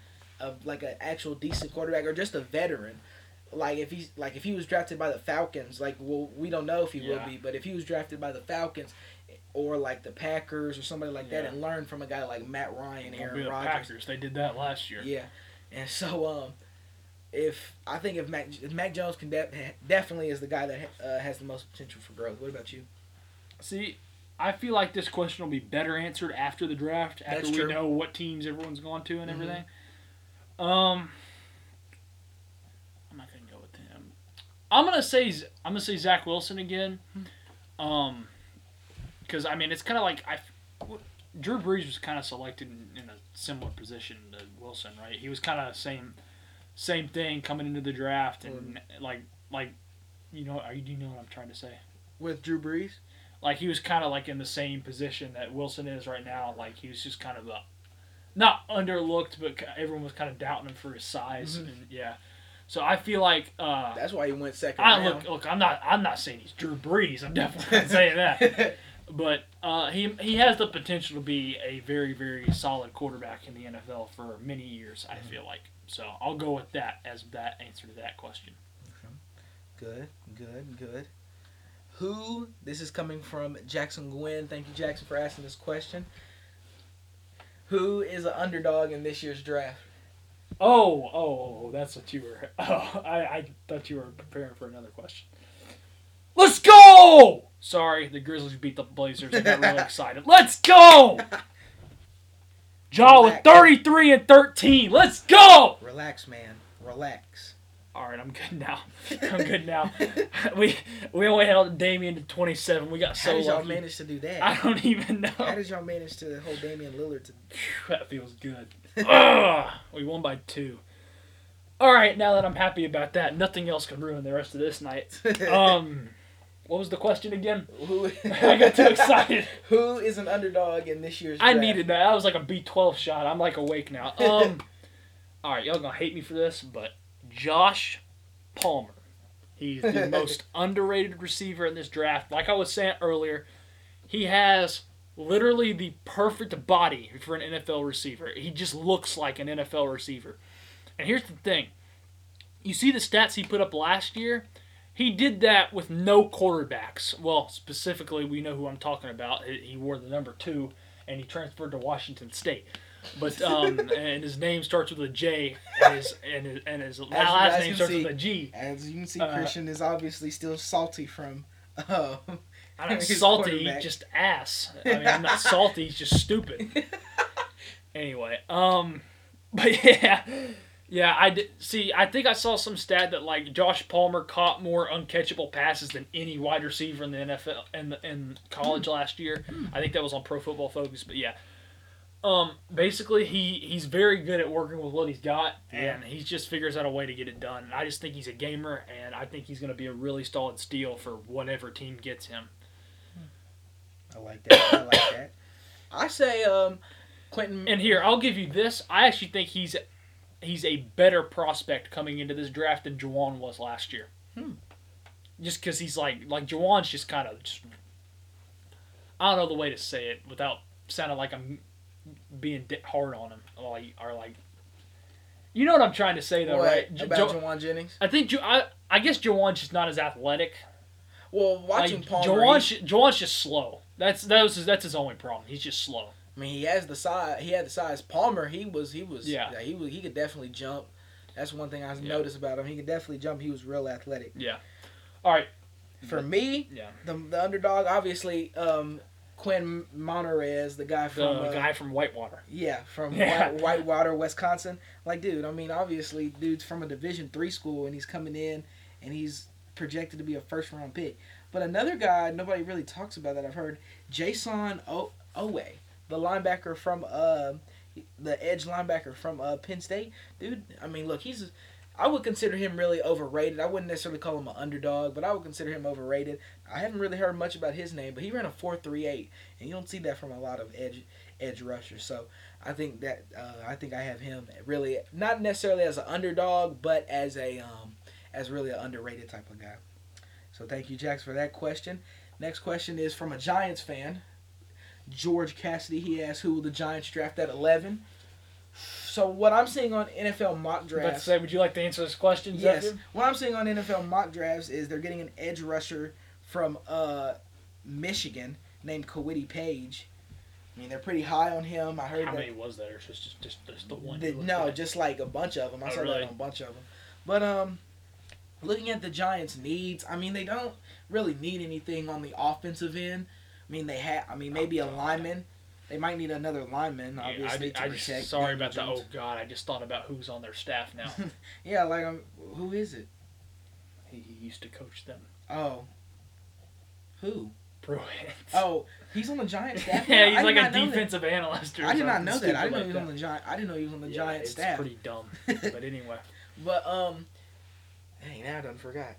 actual decent quarterback or just a veteran... Like if he was drafted by the Falcons, like well we don't know if he will be, but if he was drafted by the Falcons or like the Packers or somebody like that and learned from a guy like Matt Ryan, Aaron Rodgers. Packers, they did that last year. Yeah, and so if Mac Jones can definitely is the guy that has the most potential for growth. What about you? See, I feel like this question will be better answered after the draft, after we know what teams everyone's gone to and everything. I'm gonna say Zach Wilson again. Because, I mean, it's kind of like Drew Brees was kind of selected in a similar position to Wilson, right? He was kind of the same thing coming into the draft. And, like you know, do you know what I'm trying to say? With Drew Brees? Like, he was kind of, like, in the same position that Wilson is right now. Like, he was just kind of not underlooked, but everyone was kind of doubting him for his size. Mm-hmm. And, yeah. So I feel like that's why he went second. Look, I'm not saying he's Drew Brees. I'm definitely not saying that. But he has the potential to be a very, very solid quarterback in the NFL for many years, I feel like. So I'll go with that as that answer to that question. Okay. Good. This is coming from Jackson Gwynn. Thank you, Jackson, for asking this question. Who is an underdog in this year's draft? Oh, that's what you were... Oh, I thought you were preparing for another question. Let's go! Sorry, the Grizzlies beat the Blazers. I got really excited. Let's go! Jaw with 33-13. Let's go! Relax, man. Relax. All right, I'm good now. we only held Damian to 27. We got so lucky. How did y'all manage to do that? I don't even know. How did y'all manage to hold Damian Lillard to... That feels good. We won by 2. All right, now that I'm happy about that, nothing else can ruin the rest of this night. What was the question again? I got too excited. Who is an underdog in this year's draft? I needed that. That was like a B12 shot. I'm like awake now. All right, y'all gonna hate me for this, but... Josh Palmer. He's the most underrated receiver in this draft. Like I was saying earlier, he has literally the perfect body for an NFL receiver. He just looks like an NFL receiver. And here's the thing. You see the stats he put up last year? He did that with no quarterbacks. Well, specifically, we know who I'm talking about. He wore the number 2, and he transferred to Washington State. But and his name starts with a J, and his last name starts with a G. As you can see, Christian is obviously still salty from. I'm not salty, just ass. I mean, I'm not salty; he's just stupid. Anyway, but yeah, I did see. I think I saw some stat that like Josh Palmer caught more uncatchable passes than any wide receiver in the NFL in college last year. I think that was on Pro Football Focus, but yeah. Basically, he's very good at working with what he's got, and he just figures out a way to get it done. And I just think he's a gamer, and I think he's going to be a really solid steal for whatever team gets him. I like that. I say Quentin... And here, I'll give you this. I actually think he's a better prospect coming into this draft than Juwan was last year. Just because he's like Juwan's just kind of... I don't know the way to say it without sounding like I'm... being hard on him, or you know what I'm trying to say though, right? About Jawan Jennings, I think I guess Jawan's just not as athletic. Well, watching Palmer, Jawan's just slow. That's his only problem. He's just slow. I mean, he had the size. Palmer, he was he could definitely jump. That's one thing I noticed about him. He could definitely jump. He was real athletic. Yeah. All right. For me, the underdog, obviously. Quinn Monterez, the guy from Whitewater. Yeah, Whitewater, Wisconsin. Like, dude, I mean, obviously, dude's from a Division III school, and he's coming in, and he's projected to be a first-round pick. But another guy nobody really talks about that I've heard, Jason Owe, the linebacker from the edge linebacker from Penn State. Dude, I mean, look, I would consider him really overrated. I wouldn't necessarily call him an underdog, but I would consider him overrated. I haven't really heard much about his name, but he ran a 4.38, and you don't see that from a lot of edge rushers. So I think that I have him really not necessarily as an underdog, but as a as really an underrated type of guy. So thank you, Jax, for that question. Next question is from a Giants fan, George Cassidy. He asks, "Who will the Giants draft at 11?" So what I'm seeing on NFL mock drafts... Let's say, would you like to answer this question, Zephy? Yes. What I'm seeing on NFL mock drafts is they're getting an edge rusher from Michigan named Kwity Paige. I mean, they're pretty high on him. I heard How many was there? Just the one? Just like a bunch of them. I saw that on a bunch of them. But looking at the Giants' needs, I mean, they don't really need anything on the offensive end. I mean, maybe a lineman. They might need another lineman, obviously. Yeah, sorry about that. Oh, God, I just thought about who's on their staff now. Yeah, like, who is it? He used to coach them. Oh. Who? Bruins. Oh, he's on the Giants staff. Yeah, he's like a defensive analyst or something. I did not know that. I didn't know he was on the Giants staff. It's pretty dumb. But anyway. But dang, now I done forgot.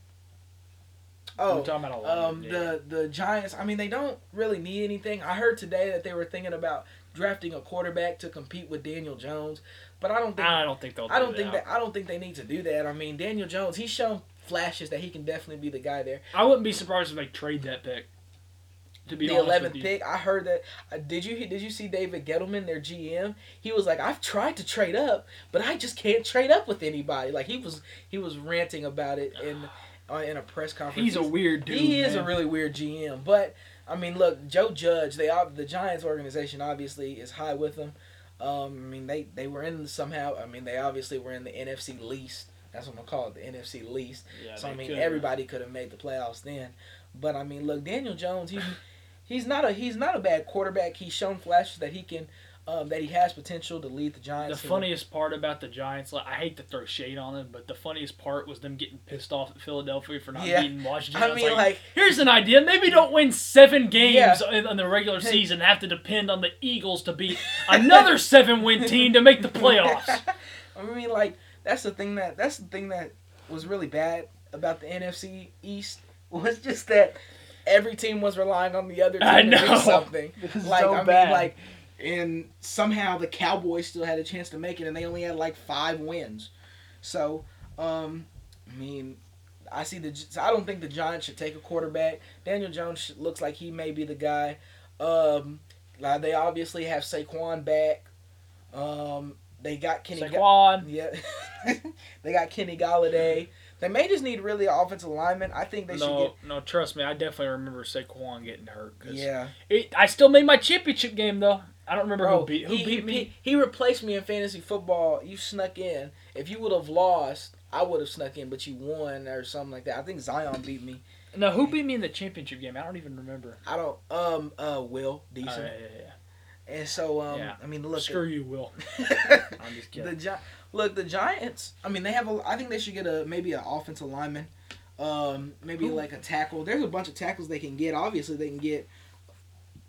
Oh, the Giants, I mean, they don't really need anything. I heard today that they were thinking about drafting a quarterback to compete with Daniel Jones, but I don't think they need to do that. I mean, Daniel Jones, he's shown flashes that he can definitely be the guy there. I wouldn't be surprised if they trade that pick. To be the 11th pick, I heard that. Did you see David Gettleman, their GM? He was like, "I've tried to trade up, but I just can't trade up with anybody." Like he was ranting about it in a press conference. He's a weird dude. He is a really weird GM. But I mean, look, Joe Judge. The Giants organization obviously is high with them. I mean, they were in somehow. I mean, they obviously were in the NFC least. That's what I'm gonna call it, the NFC least. Yeah, so I mean, everybody could have made the playoffs then. But I mean, look, Daniel Jones. He's not a bad quarterback. He's shown flashes that he can, that he has potential to lead the Giants. The funniest part about the Giants, like, I hate to throw shade on them, but the funniest part was them getting pissed off at Philadelphia for not beating Washington. I mean, like, here's an idea. Maybe don't win 7 games in the regular season. Have to depend on the Eagles to beat another 7-win team to make the playoffs. I mean, like, that's the thing that was really bad about the NFC East was just that. Every team was relying on the other team to do something. And somehow the Cowboys still had a chance to make it, and they only had 5 wins. So, I don't think the Giants should take a quarterback. Daniel Jones looks like he may be the guy. They obviously have Saquon back. They got Kenny. Saquon. They got Kenny Galladay. They may just need really an offensive lineman. I think they should get... No, trust me. I definitely remember Saquon getting hurt. 'Cause I still made my championship game, though. I don't remember who beat me. He replaced me in fantasy football. You snuck in. If you would have lost, I would have snuck in, but you won or something like that. I think Zion beat me. No, who beat me in the championship game? I don't even remember. I don't... Will Deason. Yeah. And so, I mean, look... Screw you, Will. I'm just kidding. Look, the Giants. I mean, they have I think they should get maybe an offensive lineman, maybe a tackle. There's a bunch of tackles they can get. Obviously, they can get.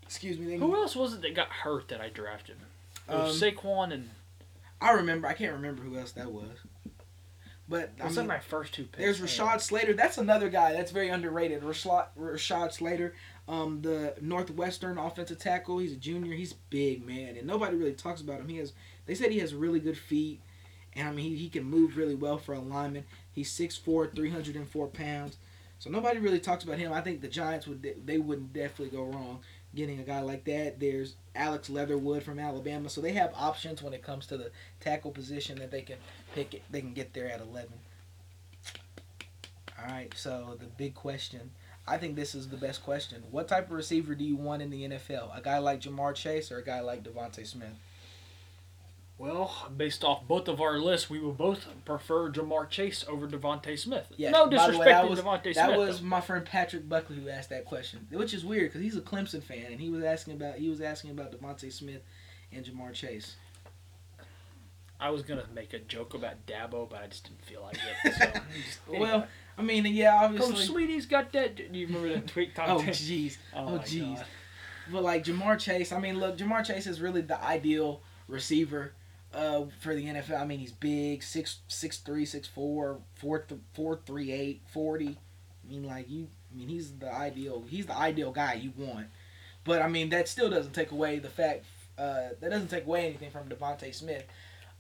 Excuse me. Who else was it that got hurt that I drafted? It was Saquon and. I can't remember who else that was. But I mean, my first 2 picks. There's Rashaad Slater. That's another guy that's very underrated. Rashaad Slater, the Northwestern offensive tackle. He's a junior. He's big, man, and nobody really talks about him. They said he has really good feet. And, I mean, he can move really well for a lineman. He's 6'4", 304 pounds. So nobody really talks about him. I think the Giants, they wouldn't definitely go wrong getting a guy like that. There's Alex Leatherwood from Alabama. So they have options when it comes to the tackle position that they can pick. They can get there at 11. All right, so the big question. I think this is the best question. What type of receiver do you want in the NFL? A guy like Ja'Marr Chase or a guy like DeVonta Smith? Well, based off both of our lists, we would both prefer Ja'Marr Chase over DeVonta Smith. Yes. No disrespect to DeVonta Smith. That was my friend Patrick Buckley who asked that question, which is weird because he's a Clemson fan, and he was asking about DeVonta Smith and Ja'Marr Chase. I was gonna make a joke about Dabo, but I just didn't feel like it. So anyway. Well, I mean, yeah, obviously. Oh, Sweetie's got that. Do you remember that tweet? Oh, jeez. Oh, jeez. But Ja'Marr Chase, I mean, look, Ja'Marr Chase is really the ideal receiver. For the NFL, I mean, he's big, 6'3", 6'4", 4'3", 4'3", 8'40. I mean, he's the ideal guy you want. But I mean, that still doesn't take away the fact that doesn't take away anything from DeVonta Smith.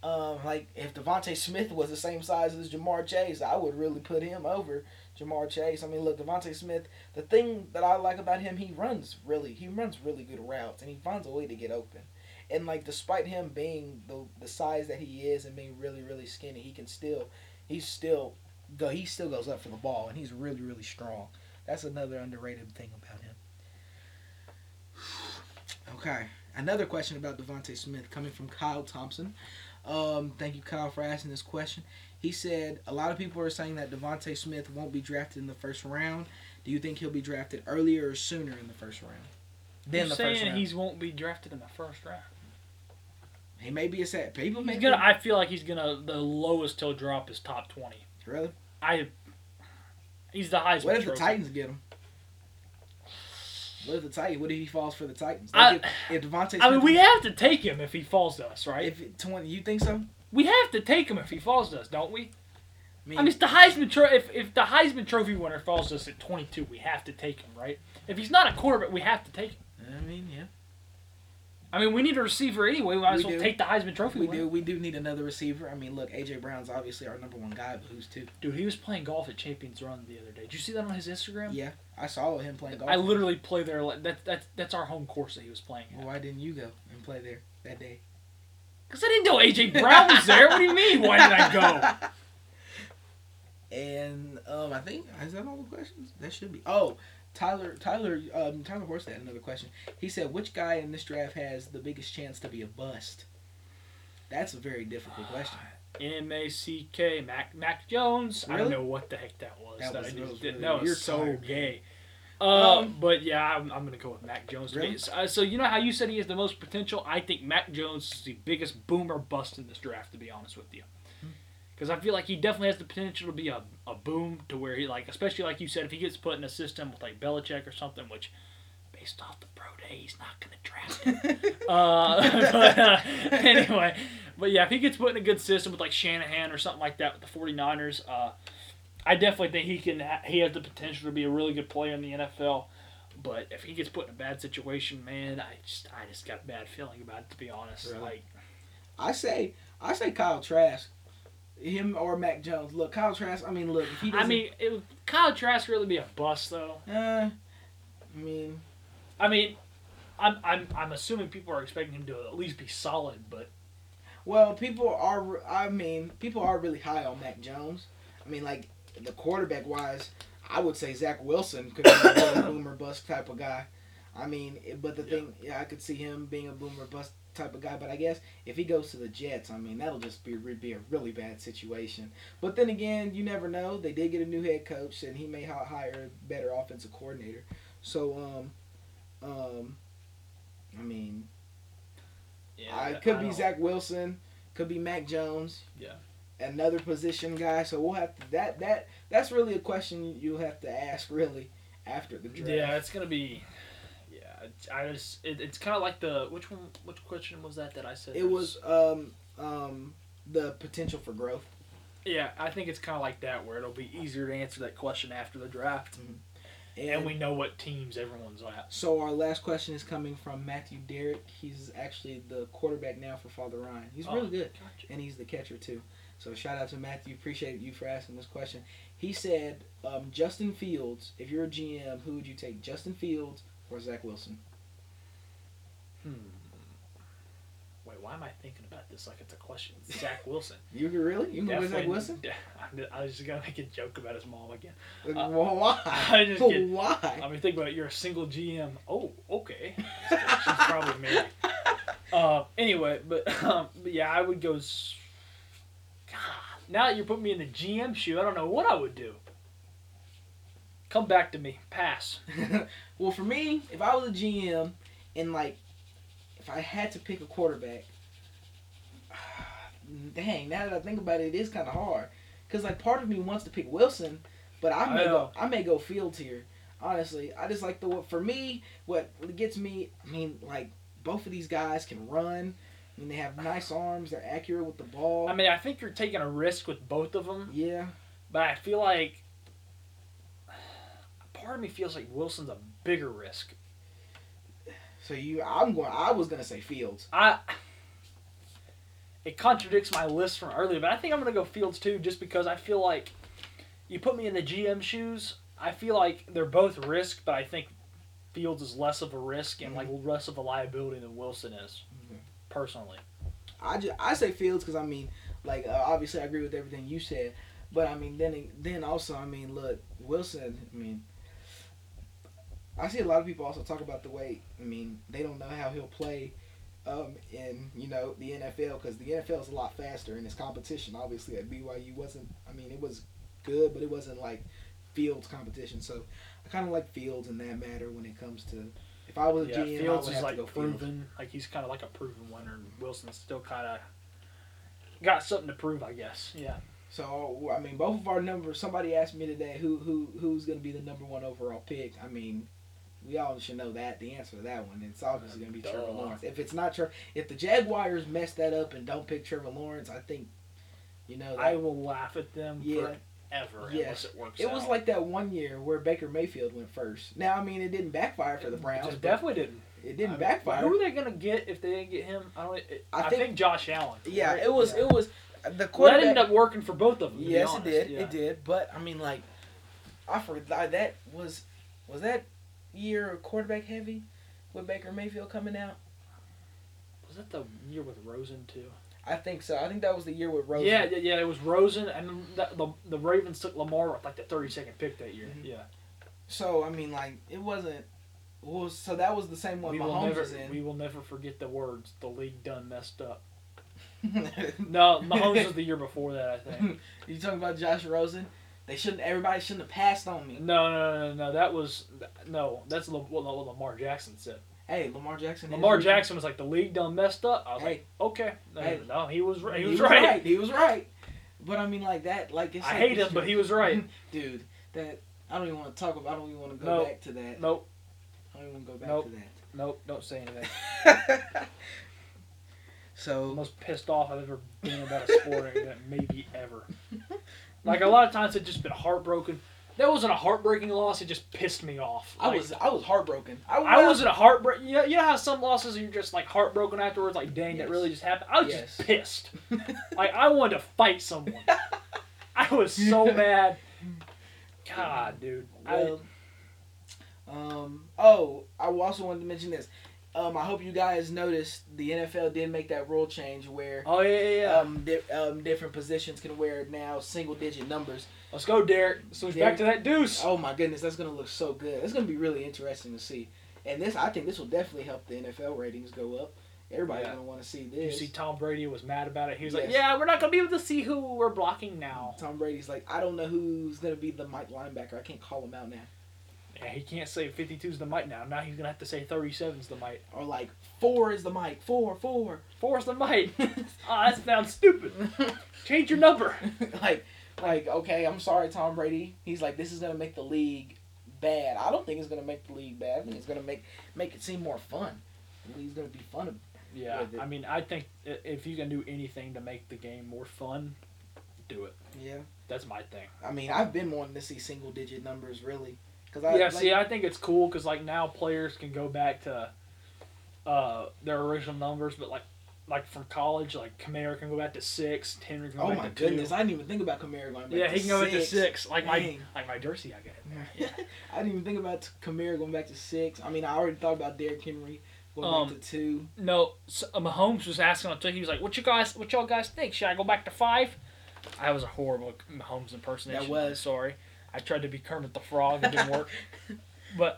If DeVonta Smith was the same size as Ja'Marr Chase, I would really put him over Ja'Marr Chase. I mean, look, DeVonta Smith. The thing that I like about him, he runs really good routes, and he finds a way to get open. And, despite him being the size that he is and being really, really skinny, he still goes up for the ball, and he's really, really strong. That's another underrated thing about him. Okay. Another question about DeVonta Smith coming from Kyle Thompson. Thank you, Kyle, for asking this question. He said, a lot of people are saying that DeVonta Smith won't be drafted in the first round. Do you think he'll be drafted earlier or sooner in the first round? He won't be drafted in the first round. He may be a set. I feel like he's gonna. The lowest he'll drop is top 20. Really? He's the highest. What if the Titans get him? What if the Titans? What if he falls for the Titans? Like if DeVonta Smith, I mean, we have to take him if he falls to us, right? You think so? We have to take him if he falls to us, don't we? I mean it's the Heisman Trophy. If the Heisman Trophy winner falls to us at 22, we have to take him, right? If he's not a quarterback, we have to take him. I mean, yeah. I mean, we need a receiver anyway. We might as well take the Heisman Trophy winner. We do need another receiver. I mean, look, A.J. Brown's obviously our number one guy, but who's two? Dude, he was playing golf at Champions Run the other day. Did you see that on his Instagram? Yeah, I saw him playing golf. I literally play there. That's our home course that he was playing at. Well, why didn't you go and play there that day? Because I didn't know A.J. Brown was there. What do you mean, why did I go? And I think, is that all the questions? That should be. Oh, Tyler Horst had another question. He said, which guy in this draft has the biggest chance to be a bust? That's a very difficult question. M-A-C-K, Mac Jones. Really? I don't know what the heck that was. That was so gay. But yeah, I'm going to go with Mac Jones. Really? So you know how you said he has the most potential? I think Mac Jones is the biggest boomer bust in this draft, to be honest with you. Because I feel like he definitely has the potential to be a boom to where he, like, especially like you said, if he gets put in a system with, like, Belichick or something, which, based off the pro day, he's not going to draft him. Anyway, but yeah, if he gets put in a good system with, like, Shanahan or something like that with the 49ers, I definitely think he has the potential to be a really good player in the NFL. But if he gets put in a bad situation, man, I just got a bad feeling about it, to be honest. Really? Like, I say Kyle Trask. Him or Mac Jones. Look, Kyle Trask, I mean, look. If he doesn't... I mean, would Kyle Trask really be a bust, though? I mean, I'm assuming people are expecting him to at least be solid, but... Well, people are really high on Mac Jones. I mean, like, the quarterback-wise, I would say Zach Wilson could be a boomer bust type of guy. I mean, but the thing, yeah, I could see him being a boomer bust type of guy, but I guess if he goes to the Jets, I mean, that'll just be a really bad situation. But then again, you never know. They did get a new head coach, and he may hire a better offensive coordinator. So, I mean, yeah, it could be Zach Wilson, could be Mac Jones. Yeah. Another position guy. So we'll have to that's really a question you'll have to ask really after the draft. Yeah, it's gonna be. It's kind of like the which question was that I said? It was the potential for growth. Yeah, I think it's kind of like that where it'll be easier to answer that question after the draft, and we know what teams everyone's at. So our last question is coming from Matthew Derrick. He's actually the quarterback now for Father Ryan. He's really good, gotcha. And he's the catcher too. So shout out to Matthew. Appreciate you for asking this question. He said, Justin Fields. If you're a GM, who would you take? Justin Fields. Or Zach Wilson. Wait, why am I thinking about this like it's a question? Zach Wilson. You can go with Zach Wilson? I was just going to make a joke about his mom again. Why? Why? I mean, think about it. You're a single GM. Oh, okay. She's probably married. Anyway, but yeah, I would go... God, now that you're putting me in the GM shoe, I don't know what I would do. Come back to me. Pass. Well, for me, if I was a GM and, like, if I had to pick a quarterback, dang, now that I think about it, it is kind of hard. Because, like, part of me wants to pick Wilson, but I may go Fields here. Honestly, I just like what gets me, I mean, like, both of these guys can run. I mean, they have nice arms. They're accurate with the ball. I mean, I think you're taking a risk with both of them. Yeah. But I feel like... Part of me feels like Wilson's a bigger risk. So I was gonna say Fields. It contradicts my list from earlier, but I think I'm gonna go Fields too, just because I feel like you put me in the GM shoes. I feel like they're both risk, but I think Fields is less of a risk and like less of a liability than Wilson is. Mm-hmm. Personally, I say Fields because I mean, like obviously I agree with everything you said, but I mean then also I mean look Wilson I mean. I see a lot of people also talk about the way, I mean, they don't know how he'll play in, you know, the NFL because the NFL is a lot faster and it's competition. Obviously, at BYU wasn't, I mean, it was good, but it wasn't like Fields competition. So I kind of like Fields in that matter when it comes to, if I was a GM, Fields I would have like to go proven. Fields. Like he's kind of like a proven winner and Wilson's still kind of got something to prove, I guess. Yeah. So, I mean, both of our numbers, somebody asked me today who's going to be the number one overall pick. I mean... We all should know that the answer to that one. It's obviously going to be Trevor Lawrence. If it's not if the Jaguars mess that up and don't pick Trevor Lawrence, I think, you know, that, I will laugh at them forever unless it works. It was like that one year where Baker Mayfield went first. Now, I mean, it didn't backfire for the Browns. It definitely didn't. It didn't backfire. Who are they going to get if they didn't get him? I think Josh Allen. Yeah, right? it was the quarterback. That ended up working for both of them. Yes, it did. Yeah. It did. But I mean, like, I forgot that was that year quarterback heavy with Baker Mayfield coming out. Was that the year with Rosen too? I think so. I think that was the year with Rosen. Yeah. It was Rosen, and the Ravens took Lamar with like the 32nd pick that year. Mm-hmm. Yeah. So I mean, like, it wasn't. Well, so that was the same one Mahomes was in. We will never forget the words, the league done messed up. No, Mahomes was the year before that, I think. You talking about Josh Rosen? Everybody shouldn't have passed on me. No. That's what Lamar Jackson said. Hey, Lamar Jackson was like, the league done messed up. I was like, okay. No, he was right. He was right. But I mean, like that, like it's. I hate him, but he was right. Dude, that I don't even want to talk about. I don't even want to go back to that. Nope. I don't even go back to that. Nope, don't say anything. So the most pissed off I've ever been about a sport maybe ever. Like, a lot of times it's just been heartbroken. That wasn't a heartbreaking loss, it just pissed me off. Like, I was heartbroken. I wasn't a heartbreak. You know how some losses you're just like heartbroken afterwards, like, dang, that really just happened? I was just pissed. Like, I wanted to fight someone. I was so mad. God, dude. I also wanted to mention this. I hope you guys noticed the NFL did make that rule change where different positions can wear now single-digit numbers. Let's go, Derek. So back to that deuce. Oh my goodness, that's gonna look so good. It's gonna be really interesting to see. And this, I think, this will definitely help the NFL ratings go up. Everybody's gonna want to see this. You see, Tom Brady was mad about it. He was like, "Yeah, we're not gonna be able to see who we're blocking now." Tom Brady's like, "I don't know who's gonna be the Mike linebacker. I can't call him out now." Yeah, he can't say 52's the mic now. Now he's going to have to say 37's the mic. Or like, 4 is the mic. 4. 4's the mic. That sounds stupid. Change your number. Like, okay, I'm sorry, Tom Brady. He's like, this is going to make the league bad. I don't think it's going to make the league bad. I think it's going to make it seem more fun. The league's going to be fun. Yeah, I mean, I think if you can do anything to make the game more fun, do it. Yeah. That's my thing. I mean, I've been wanting to see single-digit numbers, really. I think it's cool because, like, now players can go back to their original numbers, but, like from college, like, Kamara can go back to 6, Tanner can go back to 2. Oh, my goodness, I didn't even think about Kamara going back to 6. Yeah, he can go back to 6, like my jersey I got. Yeah. I didn't even think about Kamara going back to 6. I mean, I already thought about Derrick Henry going back to 2. No, so Mahomes was asking on Twitter, he was like, what y'all guys think? Should I go back to 5? I was a horrible Mahomes impersonation. That was. I'm sorry. I tried to be Kermit the Frog. It didn't work. But,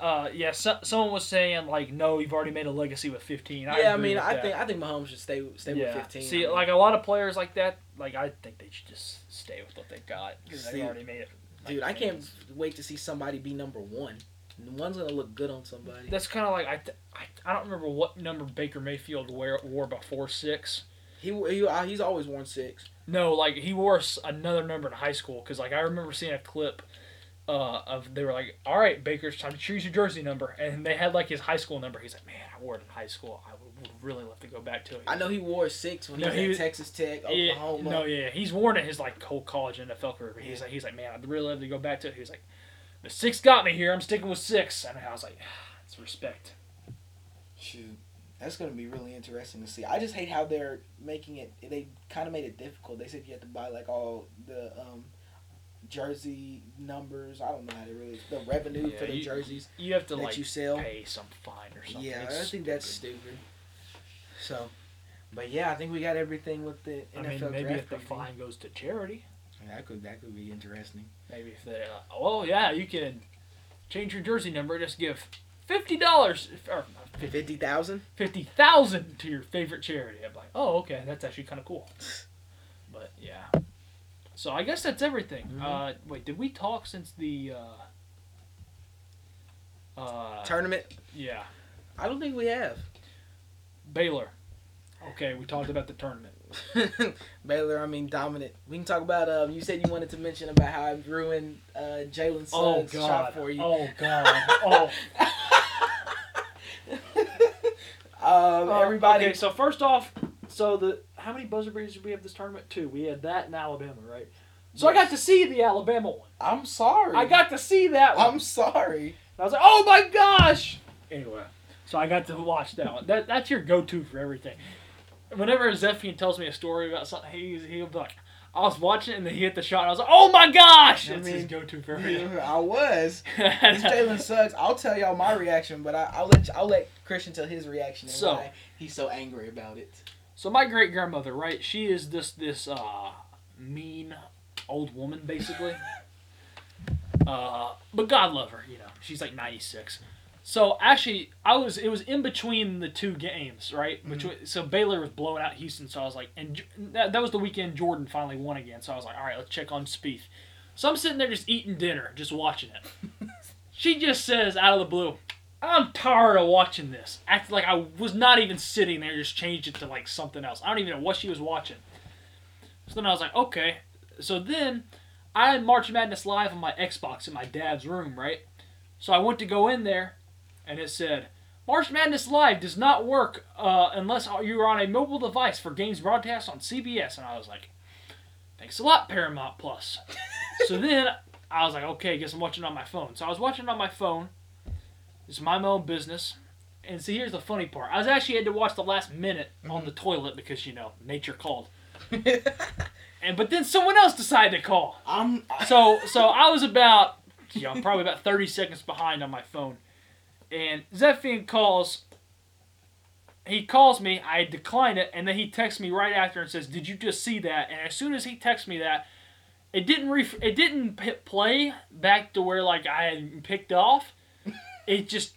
someone was saying, like, no, you've already made a legacy with 15. I think Mahomes should stay with 15. See, like, a lot of players like that, like, I think they should just stay with what they got because they already made it. Like, dude, I can't wait to see somebody be number 1. One's going to look good on somebody. That's kind of like, I don't remember what number Baker Mayfield wore before 6. He's always worn 6. No, like, he wore another number in high school because, like, I remember seeing a clip they were like, all right, Baker, it's time to choose your jersey number, and they had like his high school number. He's like, man, I wore it in high school. I would really love to go back to it. I know he wore 6 when he was at Texas Tech, Oklahoma. He's worn it his like whole college NFL career. But he's like, man, I'd really love to go back to it. He was like, the 6 got me here. I'm sticking with 6, and I was like, it's respect. Shoot, that's gonna be really interesting to see. I just hate how they're making it. They kind of made it difficult. They said you have to buy like all the jersey numbers. I don't know how to really the revenue for the jerseys. You have to that like you sell. Pay some fine or something. Yeah, I think that's stupid. So, but yeah, I think we got everything with the NFL. I mean, maybe draft if the fine goes to charity. Yeah, that could be interesting. Maybe if they, you can change your jersey number. Just give $50 or 50,000. 50,000 to your favorite charity. I'm like, oh, okay, that's actually kind of cool. But yeah. So I guess that's everything. Mm-hmm. Wait, did we talk since the tournament? Yeah. I don't think we have. Baylor. Okay, we talked about the tournament. Baylor, I mean, dominant. We can talk about, you said you wanted to mention about how I ruined Jalen Suggs' shot for you. Oh, God. Oh, Everybody. Okay, so first off, how many buzzer beaters did we have this tournament? 2. We had that in Alabama, right? So yes. I got to see the Alabama one. I'm sorry. I got to see that one. I'm sorry. And I was like, oh my gosh. Anyway, so I got to watch that one. That's your go-to for everything. Whenever Zephy tells me a story about something, he'll be like, I was watching it and then he hit the shot and I was like, oh my gosh! That's his go-to for everything. I was. This Jalen sucks. I'll tell y'all my reaction, but I'll let Christian tell his reaction and why he's so angry about it. So my great-grandmother, right, she is this mean old woman, basically. But God love her, you know. She's like 96. So actually, it was in between the two games, right? Mm-hmm. So Baylor was blowing out Houston, so I was like, and that was the weekend Jordan finally won again. So I was like, all right, let's check on Spieth. So I'm sitting there just eating dinner, just watching it. She just says out of the blue, "I'm tired of watching this." Acted like I was not even sitting there, just changed it to like something else. I don't even know what she was watching. So then I was like, okay. So then I had March Madness Live on my Xbox in my dad's room, right? So I went to go in there. And it said, March Madness Live does not work unless you're on a mobile device for games broadcast on CBS. And I was like, thanks a lot, Paramount Plus. So then I was like, okay, I guess I'm watching it on my phone. So I was watching it on my phone. It's my own business. And see, here's the funny part. I was actually had to watch the last minute on the toilet because, you know, nature called. But then someone else decided to call. So I was probably about 30 seconds behind on my phone. And Zephy calls me, I decline it, and then he texts me right after and says, did you just see that? And as soon as he texts me that, it didn't play back to where like I had picked off. It just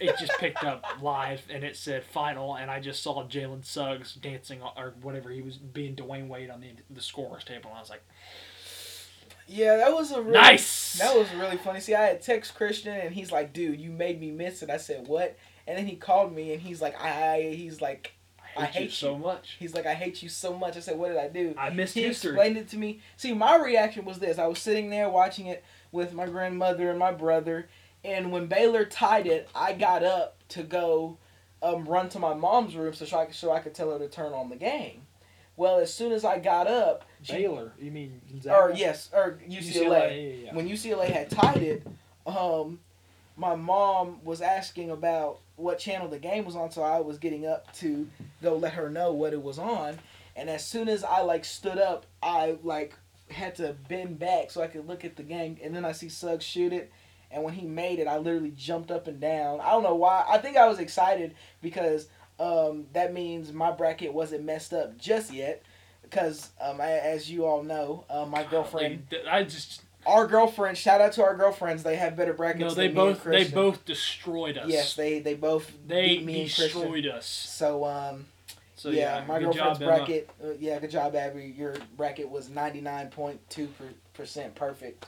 picked up live, and it said final, and I just saw Jalen Suggs dancing or whatever he was being Dwayne Wade on the scorer's table, and I was like... Yeah, that was nice. That was really funny. See, I had text Christian, and he's like, "Dude, you made me miss it." I said, "What?" And then he called me, and he's like, "I hate you so much." He's like, "I hate you so much." I said, "What did I do?" I missed history. He explained it to me. See, my reaction was this: I was sitting there watching it with my grandmother and my brother, and when Baylor tied it, I got up to go run to my mom's room so I could tell her to turn on the game. Well, as soon as I got up, Baylor, you mean Gonzaga? Or UCLA. Yeah. When UCLA had tied it, my mom was asking about what channel the game was on, so I was getting up to go let her know what it was on. And as soon as I stood up, I had to bend back so I could look at the game, and then I see Suggs shoot it. And when he made it, I literally jumped up and down. I don't know why. I think I was excited because. That means my bracket wasn't messed up just yet, because as you all know, our girlfriend. Shout out to our girlfriends. They have better brackets. No, they both destroyed us. Yes, they both beat me and Christian. So yeah, my girlfriend's bracket. Yeah, good job, Abby. Your bracket was 99.2% perfect.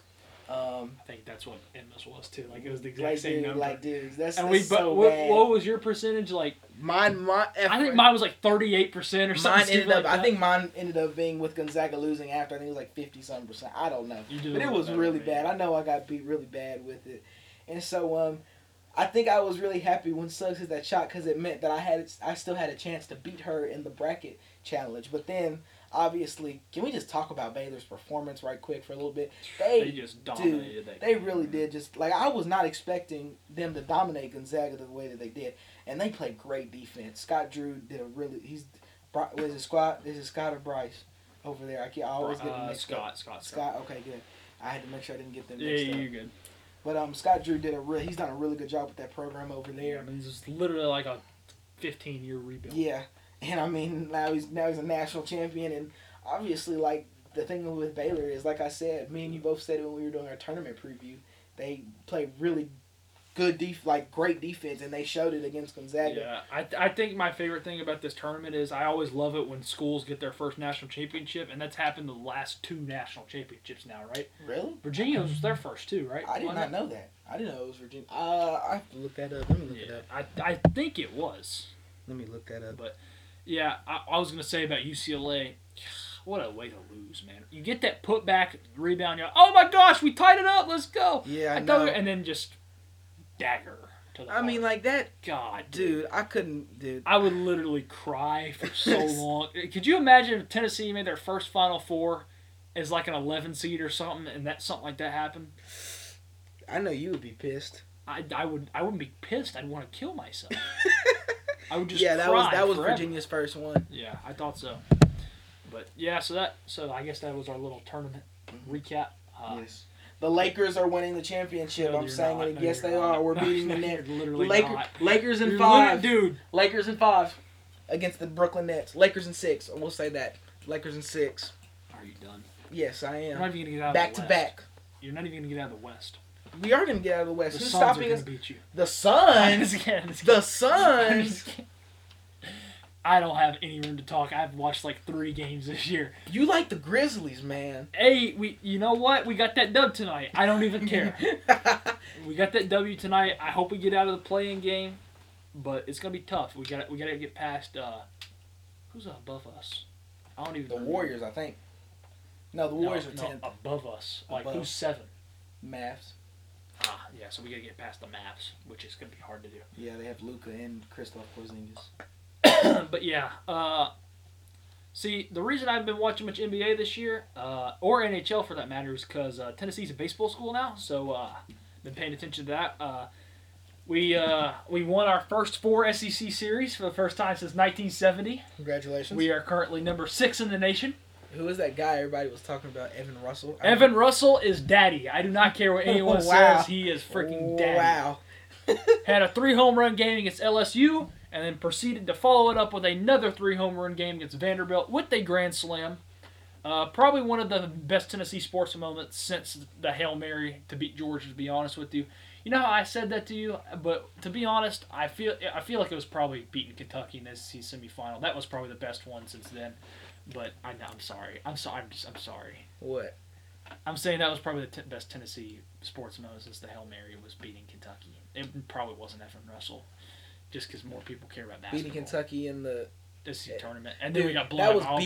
I think that's what Emma's was too. It was the exact same number. What was your percentage? Mine. I think mine was 38% or something. I think mine ended up being with Gonzaga losing after. I think it was 50-something%. I don't know, but it was really bad. I know I got beat really bad with it, and so I think I was really happy when Suggs hit that shot because it meant that I still had a chance to beat her in the bracket challenge. But then. Obviously, can we just talk about Baylor's performance right quick for a little bit? They just dominated. They really did. Just I was not expecting them to dominate Gonzaga the way that they did, and they played great defense. Scott Drew did a really. Is it Scott or Bryce over there? I always get them mixed up. Scott. Okay, good. I had to make sure I didn't get them mixed up. Yeah, you're good. But Scott Drew he's done a really good job with that program over there. I mean, it's literally a 15-year rebuild. Yeah. And I mean, now he's a national champion, and obviously, the thing with Baylor is, like I said, me and you both said it when we were doing our tournament preview, they play really good great defense, and they showed it against Gonzaga. Yeah, I think my favorite thing about this tournament is I always love it when schools get their first national championship, and that's happened the last 2 national championships now, right? Really? Virginia was their first 2, right? I did not know that. I didn't know it was Virginia. I have to look that up. Let me look it up. I think it was. Let me look that up. But. Yeah, I was going to say about UCLA, what a way to lose, man. You get that putback rebound, you're like, oh my gosh, we tied it up, let's go. Yeah, I know. And then just dagger. to the heart. I mean, like that. God, dude, I couldn't, dude. I would literally cry for so long. Could you imagine if Tennessee made their first Final Four as like an 11 seed or something, and that something like that happened? I know you would be pissed. I would. I wouldn't be pissed. I'd want to kill myself. I would just. Yeah, that was forever. Virginia's first one. Yeah, I thought so. But yeah, so I guess that was our little tournament recap. Yes. The Lakers are winning the championship. No, I'm saying not. It. No, yes, they not. Are. We're beating the Nets. Lakers in 5, dude. Lakers in 5 against the Brooklyn Nets. Lakers in 6. We'll say that. Lakers in 6. Are you done? Yes, I am. You're not even gonna get out back of the West. Back to back. You're not even gonna get out of the West. We are gonna get out of the West. Who's stopping us? Beat you. The Suns. The Suns. I don't have any room to talk. I've watched like 3 games this year. You like the Grizzlies, man. Hey, you know what? We got that dub tonight. I don't even care. We got that W tonight. I hope we get out of the play-in game, but it's gonna be tough. We gotta get past. Who's above us? I don't even. The remember. Warriors, I think. No, the Warriors are 10th. Above us, like above. Who's 7? Mavs. Ah, yeah. So we gotta get past the Mavs, which is gonna be hard to do. Yeah, they have Luka and Kristaps Porzingis. But yeah, see, the reason I've been watching much NBA this year, or NHL for that matter, is because Tennessee's a baseball school now, so been paying attention to that. We won our first 4 SEC series for the first time since 1970. Congratulations. We are currently number 6 in the nation. Who is that guy everybody was talking about, Evan Russell? Evan Russell is daddy. I do not care what anyone wow. says. He is freaking daddy. Wow. Had a 3 home run game against LSU. And then proceeded to follow it up with another 3 home run game against Vanderbilt with a grand slam. Probably one of the best Tennessee sports moments since the Hail Mary to beat Georgia, to be honest with you. You know how I said that to you, but to be honest, I feel like it was probably beating Kentucky in the SEC semifinal. That was probably the best one since then. But I'm sorry. What? I'm saying that was probably the best Tennessee sports moment since the Hail Mary was beating Kentucky. It probably wasn't Evan Russell. Just because more people care about basketball. Beating Kentucky in the SEC tournament. And then dude, we got blown out.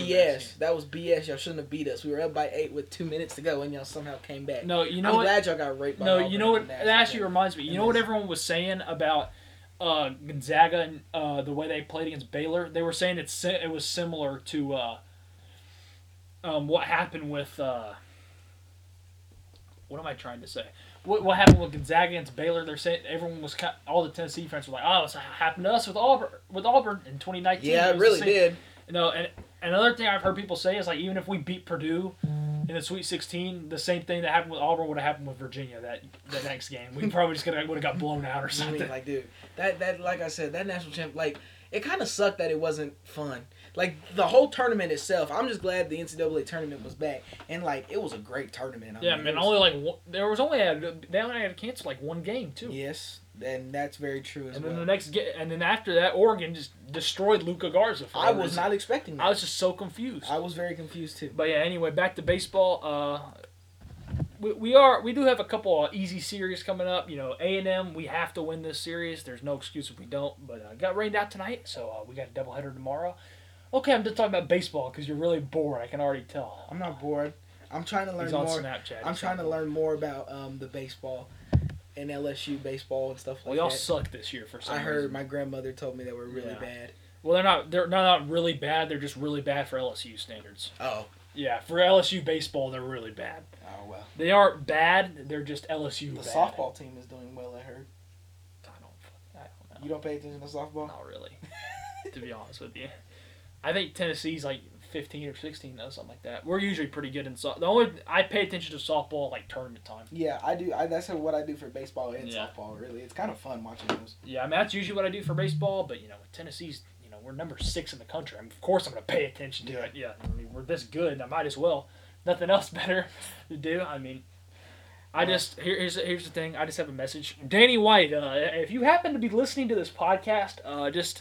That was BS. Y'all shouldn't have beat us. We were up by 8 with 2 minutes to go, and y'all somehow came back. No, you know I'm what? I'm glad y'all got raped by Auburn. No, you know what? That actually reminds me. You know what everyone was saying about Gonzaga and the way they played against Baylor? They were saying it was similar to what happened with... what am I trying to say? What happened with Gonzaga against Baylor? They're saying everyone was all the Tennessee fans were like, "Oh, it's happened to us with Auburn in 2019." Yeah, it really did. You know, and another thing I've heard people say is like, even if we beat Purdue in the Sweet 16, the same thing that happened with Auburn would have happened with Virginia that next game. We probably just would have got blown out or something. I mean, like, dude, that like I said, that national champ, like it kind of sucked that it wasn't fun. Like, the whole tournament itself, I'm just glad the NCAA tournament was back. And, like, it was a great tournament. They only had to cancel, like, one game, too. Yes, and that's very true as well. And then after that, Oregon just destroyed Luka Garza. I was not expecting that. I was just so confused. I was very confused, too. But, yeah, anyway, back to baseball. We do have a couple of easy series coming up. You know, A&M, we have to win this series. There's no excuse if we don't. But it got rained out tonight, so we got a doubleheader tomorrow. Okay, I'm just talking about baseball because you're really bored. I can already tell. I'm not bored. I'm trying to learn more. He's on Snapchat. I'm trying to learn more about the baseball and LSU baseball and stuff like that. Well, y'all suck this year for some reason. I heard my grandmother told me they were really bad. Well, they're not really bad. They're just really bad for LSU standards. Oh. Yeah, for LSU baseball, they're really bad. Oh, well. They aren't bad. They're just LSU bad. The softball team is doing well, I heard. I don't know. You don't pay attention to softball? Not really, to be honest with you. I think Tennessee's like 15 or 16 though, something like that. We're usually pretty good in softball. The only I pay attention to softball like tournament time. Yeah, I do. That's what I do for baseball and softball. Really, it's kind of fun watching those. Yeah, I mean that's usually what I do for baseball. But you know, Tennessee's, you know, we're number 6 in the country. I mean, of course I'm gonna pay attention to it. Yeah, I mean we're this good. I might as well. Nothing else better to do. I mean, here's the thing. I just have a message, Danny White. If you happen to be listening to this podcast, just.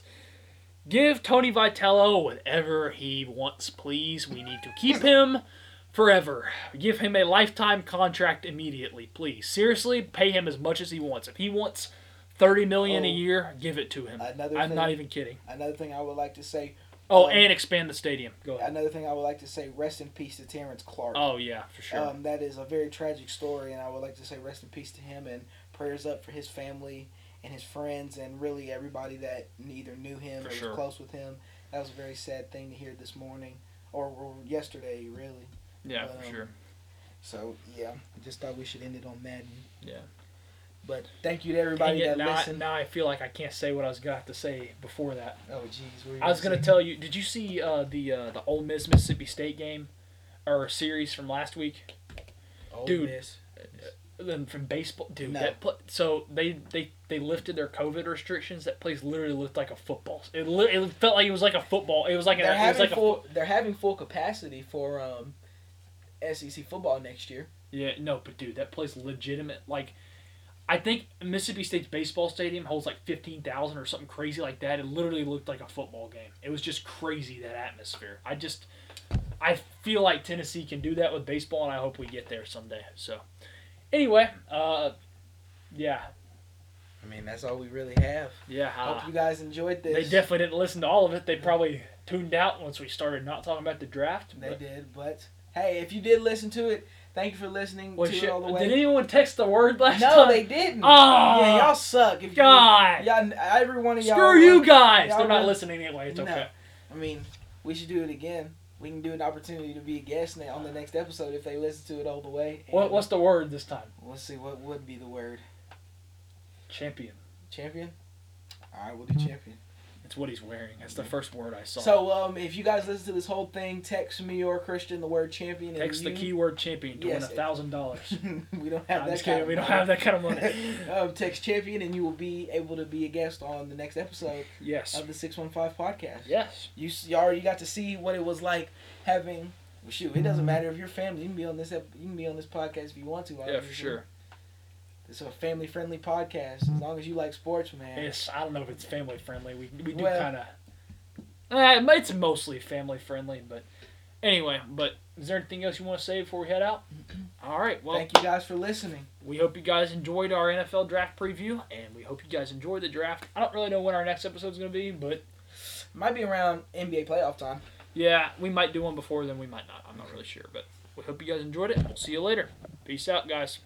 Give Tony Vitello whatever he wants, please. We need to keep him forever. Give him a lifetime contract immediately, please. Seriously, pay him as much as he wants. If he wants $30 million a year, give it to him. I'm not even kidding. Another thing I would like to say... Oh, and expand the stadium. Go ahead. Another thing I would like to say, rest in peace to Terrence Clark. Oh, yeah, for sure. That is a very tragic story, and I would like to say rest in peace to him and prayers up for his family and his friends and really everybody that either knew him or was close with him. That was a very sad thing to hear this morning or yesterday, really. Yeah, but, for sure. So, yeah, I just thought we should end it on Madden. Yeah. But thank you to everybody that listened. Now I feel like I can't say what I was going to have to say before that. Oh, jeez. I was going to tell you, did you see the Ole Miss Mississippi State game or series from last week? Ole Miss. Then from baseball, dude. No. So they lifted their COVID restrictions. That place literally looked like a football. It felt like it was like a football. It was like they're having full capacity for SEC football next year. Yeah, no, but dude, that place legitimate. Like, I think Mississippi State's baseball stadium holds like 15,000 or something crazy like that. It literally looked like a football game. It was just crazy, that atmosphere. I feel like Tennessee can do that with baseball, and I hope we get there someday. So. Anyway, yeah. I mean, that's all we really have. Yeah. Hope you guys enjoyed this. They definitely didn't listen to all of it. They probably tuned out once we started not talking about the draft. They did, but hey, if you did listen to it, thank you for listening it all the way. Did anyone text the word last time? No, they didn't. Oh, yeah, y'all suck. God. Y'all, every one of y'all. Screw you guys. They're not listening anyway. It's okay. I mean, we should do it again. We can do an opportunity to be a guest now on the next episode if they listen to it all the way. What's the word this time? Let's see. What would be the word? Champion. Champion? All right, we'll do champion. It's what he's wearing. That's the first word I saw. So if you guys listen to this whole thing, text me or Christian the word champion. Text the keyword champion to win $1,000. We don't have that kind of money. We don't have that kind of money. Text champion and you will be able to be a guest on the next episode of the 615 podcast. Yes. You already got to see what it was like having. Well, shoot, it doesn't matter if you're family. You can be on this podcast if you want to. Yeah, for sure. It's a family-friendly podcast. As long as you like sports, man. It's, I don't know if it's family-friendly. We do kind of. It's mostly family-friendly, but anyway. But is there anything else you want to say before we head out? All right. Well, thank you guys for listening. We hope you guys enjoyed our NFL draft preview, and we hope you guys enjoyed the draft. I don't really know when our next episode is going to be, but it might be around NBA playoff time. Yeah, we might do one before then. We might not. I'm not really sure, but we hope you guys enjoyed it. We'll see you later. Peace out, guys.